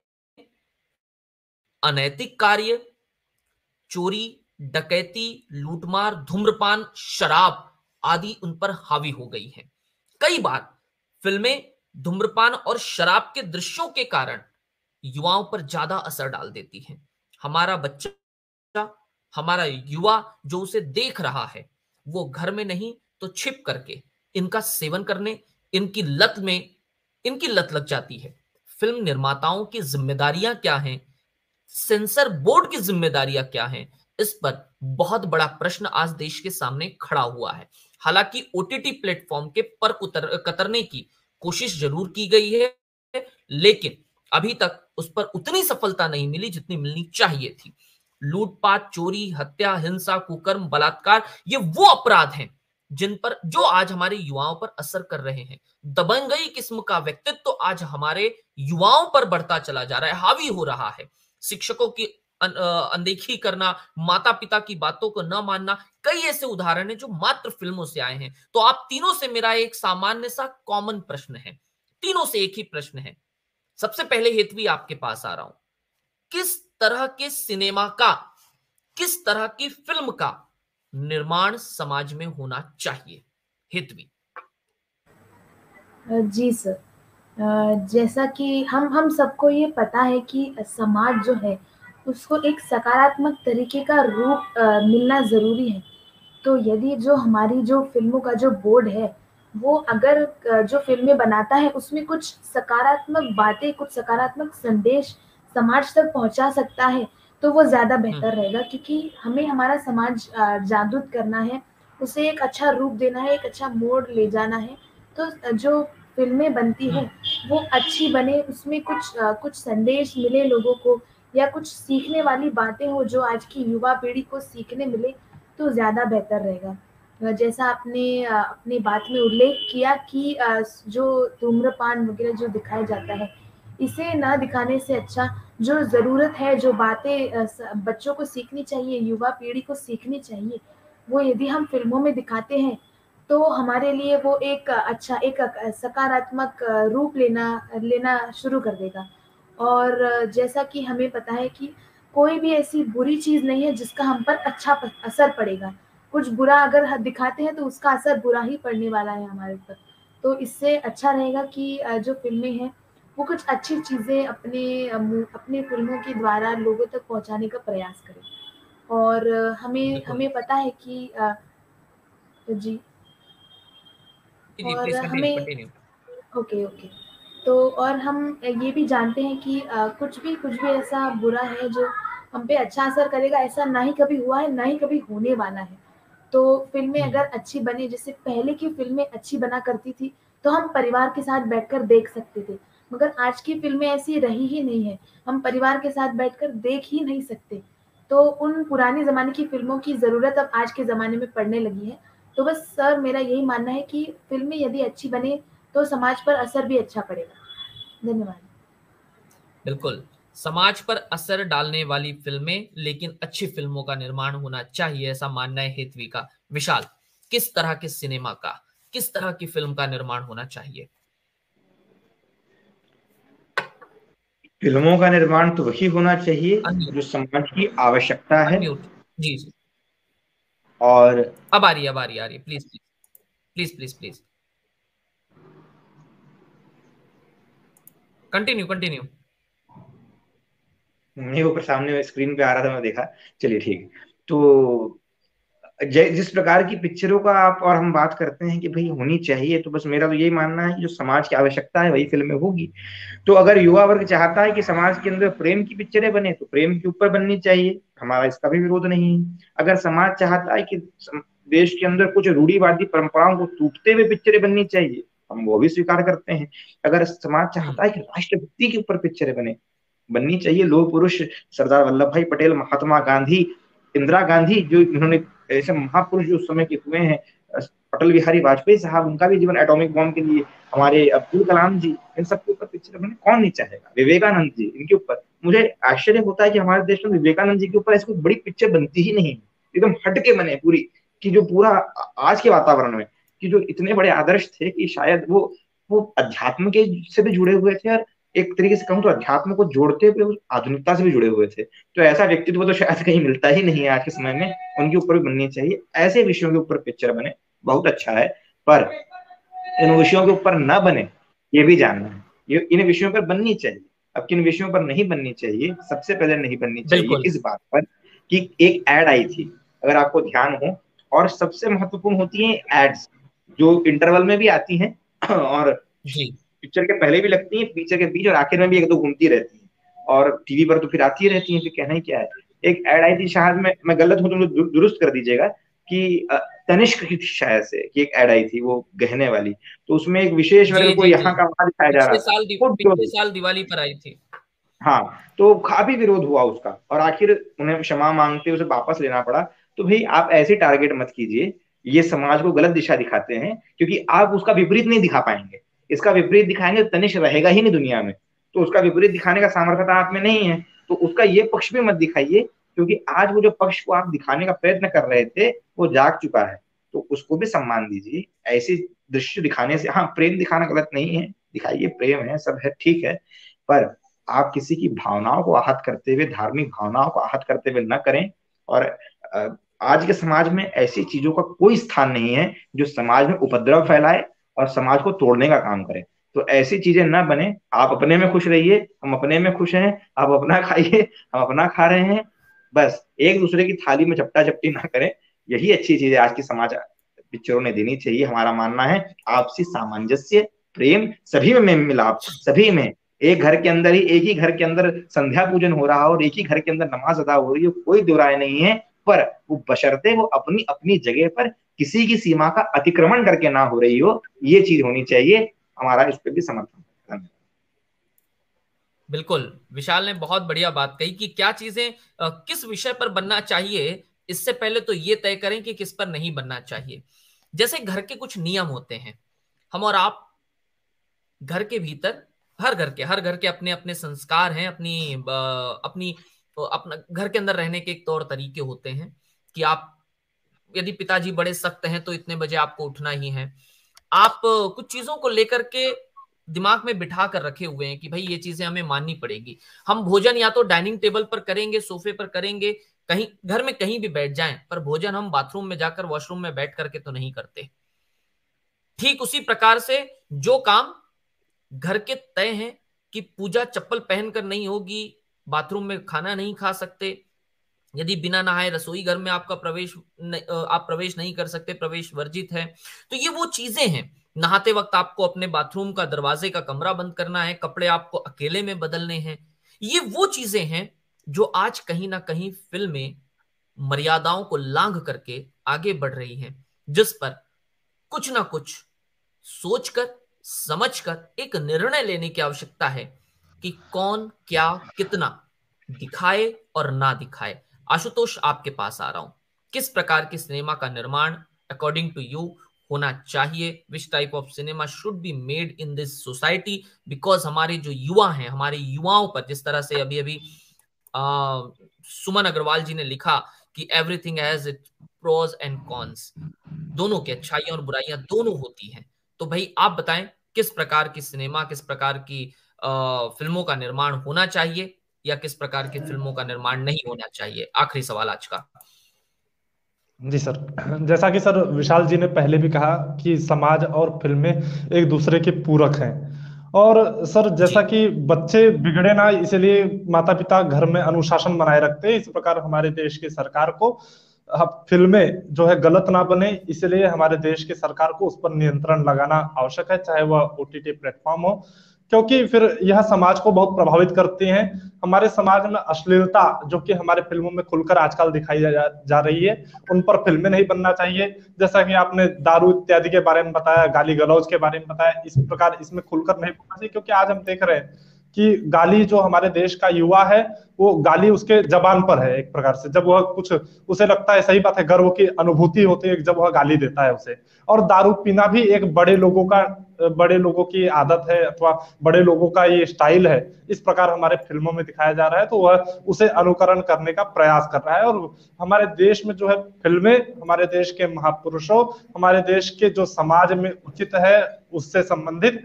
अनैतिक कार्य, चोरी, डकैती, लूटमार, धूम्रपान, शराब आदि उन पर हावी हो गई है। कई बार फिल्में धूम्रपान और शराब के दृश्यों के कारण युवाओं पर ज्यादा असर डाल देती हैं। हमारा बच्चा, हमारा युवा जो उसे देख रहा है, वो घर में नहीं तो छिप करके इनका सेवन करने, इनकी लत में इनकी लत लग जाती है। फिल्म निर्माताओं की जिम्मेदारियां क्या हैं, सेंसर बोर्ड की जिम्मेदारियां क्या हैं, इस पर बहुत बड़ा प्रश्न आज देश के सामने खड़ा हुआ है। हालांकि ओटीटी प्लेटफॉर्म के पर कतरने की कोशिश जरूर की गई है लेकिन अभी तक उस पर उतनी सफलता नहीं मिली जितनी मिलनी चाहिए थी। लूटपाट, चोरी, हत्या, हिंसा, कुकर्म, बलात्कार, ये वो अपराध हैं जिन पर जो आज हमारे युवाओं पर असर कर रहे हैं। दबंगई किस्म का व्यक्तित्व तो आज हमारे युवाओं पर बढ़ता चला जा रहा है, हावी हो रहा है। शिक्षकों की अनदेखी करना, माता पिता की बातों को न मानना, कई ऐसे उदाहरण हैं जो मात्र फिल्मों से आए हैं। तो आप तीनों से मेरा एक सामान्य सा कॉमन प्रश्न है, तीनों से एक ही प्रश्न है। सबसे पहले हेतवी आपके पास आ रहा हूं, किस तरह के सिनेमा का, किस तरह की फिल्म का निर्माण समाज में होना चाहिए? हेतवी जी सर, जैसा कि हम हम सबको ये पता है कि समाज जो है उसको एक सकारात्मक तरीके का रूप आ, मिलना ज़रूरी है। तो यदि जो हमारी जो फिल्मों का जो बोर्ड है वो अगर जो फिल्में बनाता है उसमें कुछ सकारात्मक बातें, कुछ सकारात्मक संदेश समाज तक पहुंचा सकता है तो वो ज़्यादा बेहतर रहेगा, क्योंकि हमें हमारा समाज जागरूक करना है, उसे एक अच्छा रूप देना है, एक अच्छा मोड़ ले जाना है। तो जो फिल्में बनती हैं वो अच्छी बने, उसमें कुछ आ, कुछ संदेश मिले लोगों को, या कुछ सीखने वाली बातें हो जो आज की युवा पीढ़ी को सीखने मिले तो ज़्यादा बेहतर रहेगा। जैसा आपने अपनी बात में उल्लेख किया कि जो धूम्रपान वगैरह जो दिखाया जाता है इसे ना दिखाने से अच्छा जो ज़रूरत है, जो बातें बच्चों को सीखनी चाहिए, युवा पीढ़ी को सीखनी चाहिए, वो यदि हम फिल्मों में दिखाते हैं तो हमारे लिए वो एक अच्छा, एक सकारात्मक रूप लेना लेना शुरू कर देगा। और जैसा कि हमें पता है कि कोई भी ऐसी बुरी चीज़ नहीं है जिसका हम पर अच्छा असर पड़ेगा। कुछ बुरा अगर दिखाते हैं तो उसका असर बुरा ही पड़ने वाला है हमारे ऊपर। तो इससे अच्छा रहेगा कि जो फिल्में हैं वो कुछ अच्छी चीज़ें अपने अपने फिल्मों के द्वारा लोगों तक पहुंचाने का प्रयास करें। और हमें हमें पता है कि जी और हमें ओके ओके तो और हम ये भी जानते हैं कि आ, कुछ भी कुछ भी ऐसा बुरा है जो हम पे अच्छा असर करेगा ऐसा ना ही कभी हुआ है, ना ही कभी होने वाला है। तो फिल्में अगर अच्छी बने, जैसे पहले की फिल्में अच्छी बना करती थी तो हम परिवार के साथ बैठकर देख सकते थे, मगर आज की फिल्में ऐसी रही ही नहीं है, हम परिवार के साथ बैठकर देख ही नहीं सकते। तो उन पुराने ज़माने की फिल्मों की ज़रूरत अब आज के ज़माने में पड़ने लगी है। तो बस सर मेरा यही मानना है कि फिल्में यदि अच्छी बने तो समाज पर असर भी अच्छा पड़ेगा। धन्यवाद। बिल्कुल, समाज पर असर डालने वाली फिल्में, लेकिन अच्छी फिल्मों का निर्माण होना चाहिए, ऐसा मानना है हेतवी का। विशाल, किस तरह के सिनेमा का, किस तरह की फिल्म का निर्माण होना चाहिए? फिल्मों का निर्माण तो वही होना चाहिए जो समाज की आवश्यकता है। जी जी। और अब आ रही अब आ रही आ रही please please please please please continue continue मेरे ऊपर सामने स्क्रीन पे आ रहा था, मैं देखा। चलिए ठीक। तो जिस प्रकार की पिक्चरों का आप और हम बात करते हैं कि भाई होनी चाहिए, तो बस मेरा तो यही मानना है कि जो समाज की आवश्यकता है वही फिल्में होगी। तो अगर युवा वर्ग चाहता है कि समाज के अंदर प्रेम की पिक्चरें बने तो प्रेम के ऊपर बननी चाहिए, हमारा इसका भी विरोध नहीं है। अगर समाज चाहता है कि देश के अंदर कुछ रूढ़िवादी परंपराओं को टूटते हुए पिक्चरें बननी चाहिए, हम वो भी स्वीकार करते हैं। अगर समाज चाहता है कि राष्ट्रभक्ति के ऊपर पिक्चरें बने, बननी चाहिए। लोह पुरुष सरदार वल्लभ भाई पटेल, महात्मा गांधी, इंदिरा गांधी, जो इन्होंने ऐसे महापुरुष जो उस समय के हुए हैं, अटल बिहारी वाजपेयी साहब, उनका भी जीवन एटॉमिक बॉम्ब के लिए, हमारे अब्दुल कलाम जी, इन सबके ऊपर पिक्चर बने, कौन नहीं चाहेगा। विवेकानंद जी, इनके ऊपर मुझे आश्चर्य होता है कि हमारे देश में विवेकानंद जी के ऊपर ऐसी बड़ी पिक्चर बनती ही नहीं, एकदम हटके बने पूरी, कि जो पूरा आज के वातावरण में कि जो इतने बड़े आदर्श थे कि शायद वो वो अध्यात्म के से भी जुड़े हुए थे और एक तरीके से कहूँ तो अध्यात्म को जोड़ते हुए आधुनिकता से भी जुड़े हुए थे। तो ऐसा व्यक्तित्व तो शायद कहीं मिलता ही नहीं है आज के समय में, उनके ऊपर भी बननी चाहिए। ऐसे विषयों के ऊपर पिक्चर बने बहुत अच्छा है, पर इन विषयों के ऊपर ना बने ये भी जानना है। ये इन विषयों पर बननी चाहिए, अब किन विषयों पर नहीं बननी चाहिए, सबसे पहले नहीं बननी चाहिए इस बात पर कि एक एड आई थी, अगर आपको ध्यान हो, और सबसे महत्वपूर्ण होती है एड्स जो इंटरवल में भी आती है और पिक्चर के पहले भी लगती है, पिक्चर के बीच और आखिर में भी एक दो घूमती रहती है, और टीवी पर तो फिर आती ही रहती है। फिर कहना ही क्या है। एक ऐड आई थी, शायद मैं मैं गलत हूँ तो मुझे दुरुस्त कर दीजिएगा, कि तनिष्क की शायद से कि एक एड आई थी वो गहने वाली, तो उसमें एक विशेष वर्ग को यहाँ का वहां दिखाया जा रहा था, पिछले साल दिवाली पर आई थी। हाँ, तो काफी विरोध हुआ उसका और आखिर उन्हें क्षमा मांगते उसे वापस लेना पड़ा। तो भाई आप ऐसे टारगेट मत कीजिए, ये समाज को गलत दिशा दिखाते हैं, क्योंकि आप उसका विपरीत नहीं दिखा पाएंगे। इसका विपरीत दिखाएंगे तनिष्क रहेगा ही नहीं दुनिया में, तो उसका विपरीत दिखाने का सामर्थ्य आप में नहीं है, तो उसका ये पक्ष भी मत दिखाइए, क्योंकि आज वो जो पक्ष को आप दिखाने का प्रयत्न कर रहे थे वो जाग चुका है, तो उसको भी सम्मान दीजिए। ऐसे दृश्य दिखाने से, हाँ प्रेम दिखाना गलत नहीं है, दिखाइए, प्रेम है, सब है, ठीक है, पर आप किसी की भावनाओं को आहत करते हुए, धार्मिक भावनाओं को आहत करते हुए ना करें। और आज के समाज में ऐसी चीजों का कोई स्थान नहीं है जो समाज में उपद्रव फैलाए और समाज को तोड़ने का काम करे, तो ऐसी चीजें ना बने। आप अपने में खुश रहिए, हम अपने में खुश हैं, आप अपना खाइए, हम अपना खा रहे हैं, बस एक दूसरे की थाली में चपटा चपटी ना करें। यही अच्छी चीजें आज की समाज पिक्चरों ने देनी चाहिए, हमारा मानना है। आपसी सामंजस्य, प्रेम, सभी में मिलाप, सभी में, एक घर के अंदर ही, एक ही घर के अंदर संध्या पूजन हो रहा हो और एक ही घर के अंदर नमाज अदा हो रही हो, कोई दो राय नहीं है, पर वो बशर्ते वो अपनी अपनी जगह पर किसी की सीमा का अतिक्रमण करके ना हो रही हो, ये चीज होनी चाहिए। हमारा इस पर भी समर्थन। बिल्कुल, विशाल ने बहुत बढ़िया बात कही कि क्या चीजें किस विषय पर बनना चाहिए, इससे पहले तो ये तय करें कि किस पर नहीं बनना चाहिए। जैसे घर के कुछ नियम होते हैं, हम और आप घर के भीतर, हर घर के हर घर के अपने अपने संस्कार हैं, अपनी अपनी अपना घर के अंदर रहने के एक तौर तरीके होते हैं कि आप, यदि पिताजी बड़े सख्त हैं तो इतने बजे आपको उठना ही है। आप कुछ चीजों को लेकर के दिमाग में बिठा कर रखे हुए हैं कि भाई ये चीजें हमें माननी पड़ेगी। हम भोजन या तो डाइनिंग टेबल पर करेंगे, सोफे पर करेंगे, कहीं घर में कहीं भी बैठ जाएं, पर भोजन हम बाथरूम में जाकर, वॉशरूम में बैठ करके तो नहीं करते। ठीक उसी प्रकार से जो काम घर के तय हैं कि पूजा चप्पल पहनकर नहीं होगी, बाथरूम में खाना नहीं खा सकते, यदि बिना नहाए रसोई घर में आपका प्रवेश आप प्रवेश नहीं कर सकते, प्रवेश वर्जित है, तो ये वो चीजें हैं। नहाते वक्त आपको अपने बाथरूम का दरवाजे का कमरा बंद करना है, कपड़े आपको अकेले में बदलने हैं। ये वो चीजें हैं जो आज कहीं ना कहीं फिल्में मर्यादाओं को लांघ करके आगे बढ़ रही हैं, जिस पर कुछ ना कुछ सोचकर समझकर एक निर्णय लेने की आवश्यकता है कि कौन क्या कितना दिखाए और ना दिखाए। आशुतोष, आपके पास आ रहा हूं, किस प्रकार की सिनेमा का निर्माण अकॉर्डिंग टू यू होना चाहिए? Which type of cinema should be made in this society? Because हमारे जो युवा हैं, हमारे युवाओं पर जिस तरह से अभी अभी आ, सुमन अग्रवाल जी ने लिखा कि everything has its pros and cons, दोनों की अच्छाइयां और बुराइयां दोनों होती हैं। तो भाई आप बताएं किस प्रकार की सिनेमा, किस प्रकार की आ, फिल्मों का निर्माण होना चाहिए या किस प्रकार की फिल्मों का निर्माण नहीं होना चाहिए? आखिरी सवाल आज का। जी सर, जैसा कि सर विशाल जी ने पहले भी कहा कि समाज और फिल्में एक दूसरे के पूरक हैं, और सर जैसा कि बच्चे बिगड़े ना इसलिए माता पिता घर में अनुशासन बनाए रखते हैं, इस प्रकार हमारे देश की सरकार को फिल्में जो है गलत ना बने, इसलिए हमारे देश की सरकार को उस पर नियंत्रण लगाना आवश्यक है, चाहे वह ओटीटी प्लेटफॉर्म हो, क्योंकि फिर यह समाज को बहुत प्रभावित करती हैं। हमारे समाज में अश्लीलता जो कि हमारे फिल्मों में खुलकर आजकल दिखाई जा, जा रही है, उन पर फिल्में नहीं बनना चाहिए। जैसा कि आपने दारू इत्यादि के बारे में बताया, गाली गलौज के बारे में बताया, इस प्रकार इसमें खुलकर नहीं बोलना चाहिए, क्योंकि आज हम देख रहे हैं कि गाली जो हमारे देश का युवा है वो गाली उसके जबान पर है। एक प्रकार से जब वह कुछ उसे लगता है सही बात है, गर्व की अनुभूति होती है जब वह गाली देता है उसे। और दारू पीना भी एक बड़े लोगों का बड़े लोगों की आदत है अथवा बड़े लोगों का ये स्टाइल है, इस प्रकार हमारे फिल्मों में दिखाया जा रहा है, तो वह उसे अनुकरण करने का प्रयास कर रहा है। और हमारे देश में जो है फिल्में हमारे देश के महापुरुषों, हमारे देश के जो समाज में उचित है उससे संबंधित,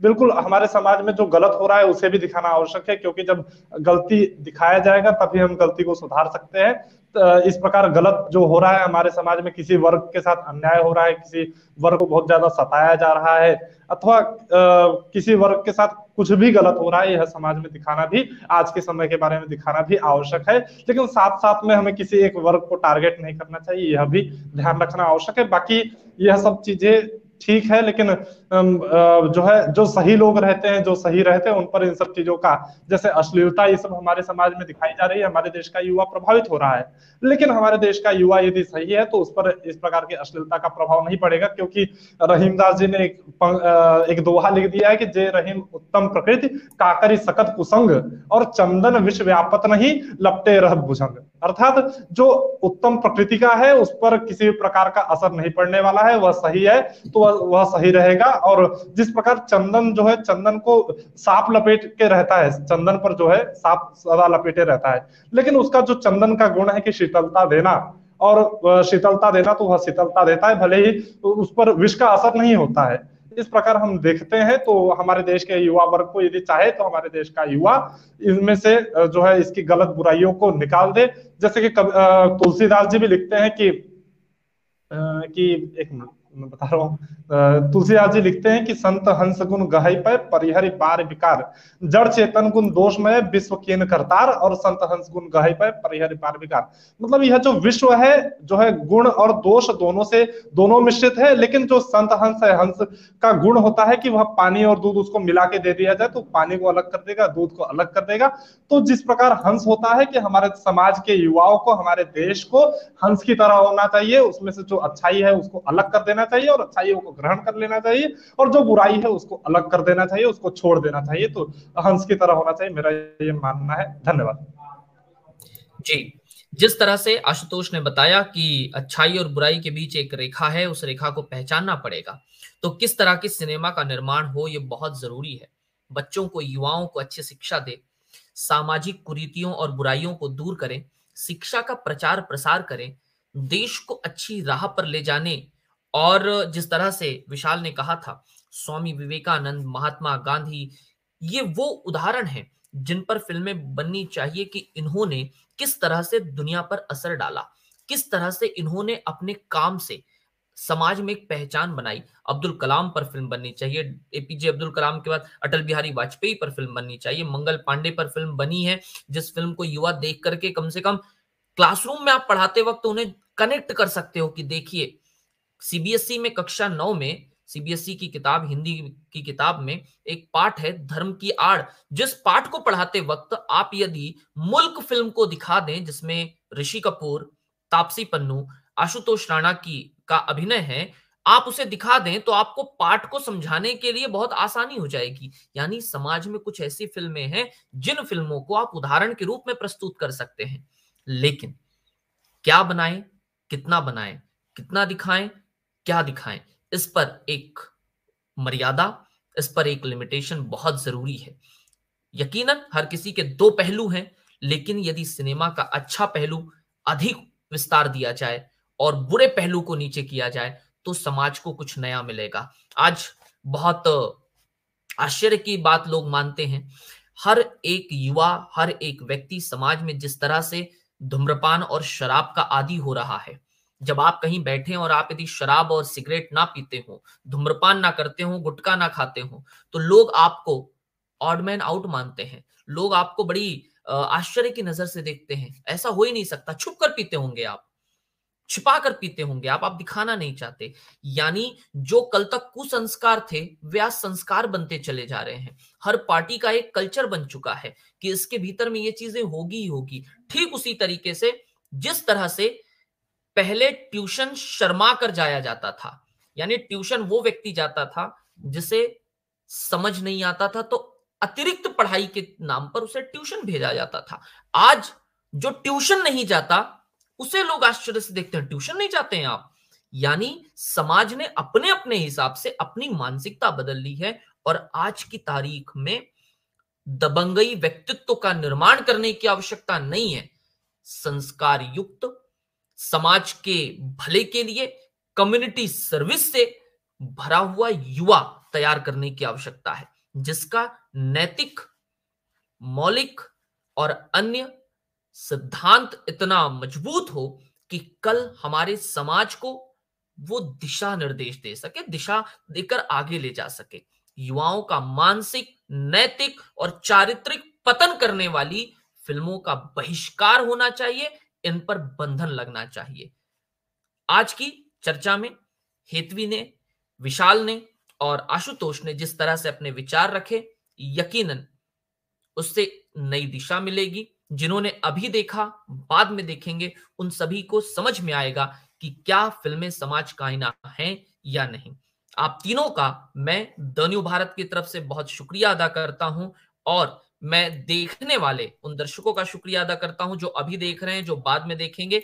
बिल्कुल हमारे समाज में जो गलत हो रहा है उसे भी दिखाना आवश्यक है, क्योंकि जब गलती दिखाया जाएगा तभी हम गलती को सुधार सकते हैं। इस प्रकार गलत जो हो रहा है हमारे समाज में, किसी वर्ग के साथ अन्याय हो रहा है, किसी वर्ग को बहुत ज्यादा सताया जा रहा है, अथवा किसी वर्ग के साथ कुछ भी गलत हो रहा है, यह समाज में दिखाना भी, आज के समय के बारे में दिखाना भी आवश्यक है। लेकिन साथ साथ में हमें किसी एक वर्ग को टारगेट नहीं करना चाहिए, यह भी ध्यान रखना आवश्यक है। बाकी यह सब चीजें ठीक है, लेकिन जो है जो सही लोग रहते हैं, जो सही रहते हैं, उन पर इन सब चीजों का, जैसे अश्लीलता, ये सब हमारे समाज में दिखाई जा रही है, हमारे देश का युवा प्रभावित हो रहा है। लेकिन हमारे देश का युवा यदि सही है तो उस पर इस प्रकार की अश्लीलता का प्रभाव नहीं पड़ेगा, क्योंकि रहीमदास जी ने एक एक दोहा लिख दिया है कि जे रहीम उत्तम प्रकृति काकरी सकत कुसंग और चंदन विश्व व्यापत नहीं लपटे रहब भुजंग। अर्थात जो उत्तम प्रकृति का है उस पर किसी प्रकार का असर नहीं पड़ने वाला है, वह सही है तो वह सही रहेगा। और जिस प्रकार चंदन जो है, चंदन को सांप लपेट के रहता है, चंदन पर जो है सांप सदा लपेटे रहता है, लेकिन उसका जो चंदन का गुण है कि शीतलता देना, और शीतलता देना तो वह शीतलता देता है, भले ही उस पर विष का असर नहीं होता है। इस प्रकार हम देखते हैं तो हमारे देश के युवा वर्ग को यदि चाहे तो हमारे देश का युवा इनमें से जो है इसकी गलत बुराइयों को निकाल दे। जैसे कि तुलसीदास जी भी लिखते हैं कि कि एक मिनट मैं बता रहा हूँ, तुलसीदास जी लिखते हैं कि संत हंस गुण गहई पे परिहरि पार विकार, जड़ चेतन गुण दोष में विश्व केन करतार, और संत हंस गुण गहई पे परिहरि पार विकार। मतलब यह जो विश्व है, जो है गुण और दोष दोनों से दोनों मिश्रित है, लेकिन जो संत हंस है, हंस का गुण होता है कि वह पानी और दूध उसको मिला के दे दिया जाए तो पानी को अलग कर देगा, दूध को अलग कर देगा। तो जिस प्रकार हंस होता है कि हमारे समाज के युवाओं को, हमारे देश को हंस की तरह होना चाहिए, उसमें से जो अच्छाई है उसको अलग कर देना चाहिए और अच्छाइयों को ग्रहण कर लेना चाहिए, और जो बुराई है उसको अलग कर देना चाहिए, उसको छोड़ देना चाहिए। तो हंस की तरह होना चाहिए, मेरा ये मानना है। धन्यवाद जी। जिस तरह से आशुतोष ने बताया कि अच्छाई और बुराई के बीच एक रेखा है, उस रेखा को पहचानना पड़ेगा। तो किस तरह की सिनेमा का निर्माण हो, ये बहुत जरूरी है। बच्चों को, युवाओं को अच्छी शिक्षा दे, सामाजिक कुरीतियों और बुराइयों को दूर करें, शिक्षा का प्रचार प्रसार करें, देश को अच्छी राह पर ले जाने। और जिस तरह से विशाल ने कहा था, स्वामी विवेकानंद, महात्मा गांधी, ये वो उदाहरण हैं जिन पर फिल्में बननी चाहिए कि इन्होंने किस तरह से दुनिया पर असर डाला, किस तरह से इन्होंने अपने काम से समाज में एक पहचान बनाई। अब्दुल कलाम पर फिल्म बननी चाहिए, एपीजे अब्दुल कलाम के बाद अटल बिहारी वाजपेयी पर फिल्म बननी चाहिए, मंगल पांडे पर फिल्म बनी है, जिस फिल्म को युवा देख करके कम से कम क्लासरूम में आप पढ़ाते वक्त उन्हें कनेक्ट कर सकते हो कि देखिए सीबीएसई में कक्षा नौ में सीबीएसई की किताब, हिंदी की किताब में एक पाठ है धर्म की आड़, जिस पाठ को पढ़ाते वक्त आप यदि मुल्क फिल्म को दिखा दें जिसमें ऋषि कपूर, तापसी पन्नू, आशुतोष राणा की का अभिनय है, आप उसे दिखा दें तो आपको पाठ को समझाने के लिए बहुत आसानी हो जाएगी। यानी समाज में कुछ ऐसी फिल्में हैं जिन फिल्मों को आप उदाहरण के रूप में प्रस्तुत कर सकते हैं। लेकिन क्या बनाएं, कितना बनाएं, कितना दिखाएं, क्या दिखाएं, इस पर एक मर्यादा, इस पर एक लिमिटेशन बहुत जरूरी है। यकीनन हर किसी के दो पहलू हैं, लेकिन यदि सिनेमा का अच्छा पहलू अधिक विस्तार दिया जाए और बुरे पहलू को नीचे किया जाए तो समाज को कुछ नया मिलेगा। आज बहुत आश्चर्य की बात लोग मानते हैं, हर एक युवा, हर एक व्यक्ति समाज में जिस तरह से धूम्रपान और शराब का आदी हो रहा है, जब आप कहीं बैठे और आप यदि शराब और सिगरेट ना पीते हो, धूम्रपान ना करते हो, गुटखा ना खाते हो, तो लोग आपको ऑडमैन आउट मानते हैं, लोग आपको बड़ी आश्चर्य की नजर से देखते हैं। ऐसा हो ही नहीं सकता, छुप कर पीते होंगे आप, छिपा कर पीते होंगे आप, आप दिखाना नहीं चाहते। यानी जो कल तक कुसंस्कार थे वे आज संस्कार बनते चले जा रहे हैं। हर पार्टी का एक कल्चर बन चुका है कि इसके भीतर में ये चीजें होगी ही होगी। ठीक उसी तरीके से जिस तरह से पहले ट्यूशन शर्मा कर जाया जाता था, यानी ट्यूशन वो व्यक्ति जाता था जिसे समझ नहीं आता था तो अतिरिक्त पढ़ाई के नाम पर उसे ट्यूशन भेजा जाता था। आज जो ट्यूशन नहीं जाता उसे लोग आश्चर्य से देखते हैं, ट्यूशन नहीं जाते हैं आप। यानी समाज ने अपने अपने हिसाब से अपनी मानसिकता बदल ली है और आज की तारीख में दबंगई व्यक्तित्व का निर्माण करने की आवश्यकता नहीं है। संस्कार युक्त, समाज के भले के लिए कम्युनिटी सर्विस से भरा हुआ युवा तैयार करने की आवश्यकता है, जिसका नैतिक, मौलिक और अन्य सिद्धांत इतना मजबूत हो कि कल हमारे समाज को वो दिशा निर्देश दे सके, दिशा देकर आगे ले जा सके। युवाओं का मानसिक, नैतिक और चारित्रिक पतन करने वाली फिल्मों का बहिष्कार होना चाहिए, इन पर बंधन लगना चाहिए। आज की चर्चा में हेतवी ने विशाल ने और आशुतोष ने जिस तरह से अपने विचार रखे, यकीनन उससे नई दिशा मिलेगी। जिन्होंने अभी देखा, बाद में देखेंगे, उन सभी को समझ में आएगा कि क्या फिल्में समाज का आईना हैं या नहीं। आप तीनों का मैं दन्यू भारत की तरफ से बहुत शुक्रिया अदा करता हूं और मैं देखने वाले उन दर्शकों का शुक्रिया अदा करता हूं जो अभी देख रहे हैं, जो बाद में देखेंगे।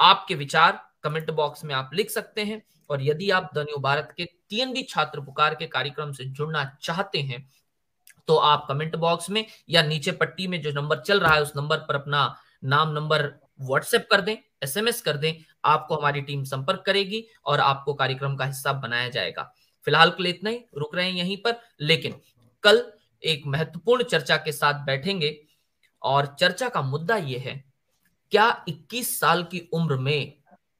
आपके विचार कमेंट बॉक्स में आप लिख सकते हैं और यदि आप दन्यू भारत के टीएनबी छात्र पुकार के कार्यक्रम से जुड़ना चाहते हैं तो आप कमेंट बॉक्स में या नीचे पट्टी में जो नंबर चल रहा है उस नंबर पर अपना नाम, नंबर व्हाट्सएप कर दें, एसएमएस कर दें। आपको हमारी टीम संपर्क करेगी और आपको कार्यक्रम का हिस्सा बनाया जाएगा। फिलहाल के लिए इतना ही, रुक रहे हैं यहीं पर, लेकिन कल एक महत्वपूर्ण चर्चा के साथ बैठेंगे और चर्चा का मुद्दा यह है, क्या इक्कीस साल की उम्र में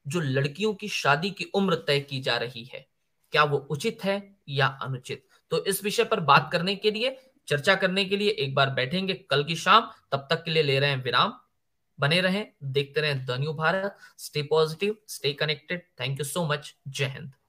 जो लड़कियों की शादी की उम्र तय की जा रही है, क्या वो उचित है या अनुचित? तो इस विषय पर बात करने के लिए, चर्चा करने के लिए एक बार बैठेंगे कल की शाम। तब तक के लिए ले रहे हैं विराम। बने रहें, देखते रहें the new Bharat. Stay positive, stay connected. Thank you so much. जय हिंद।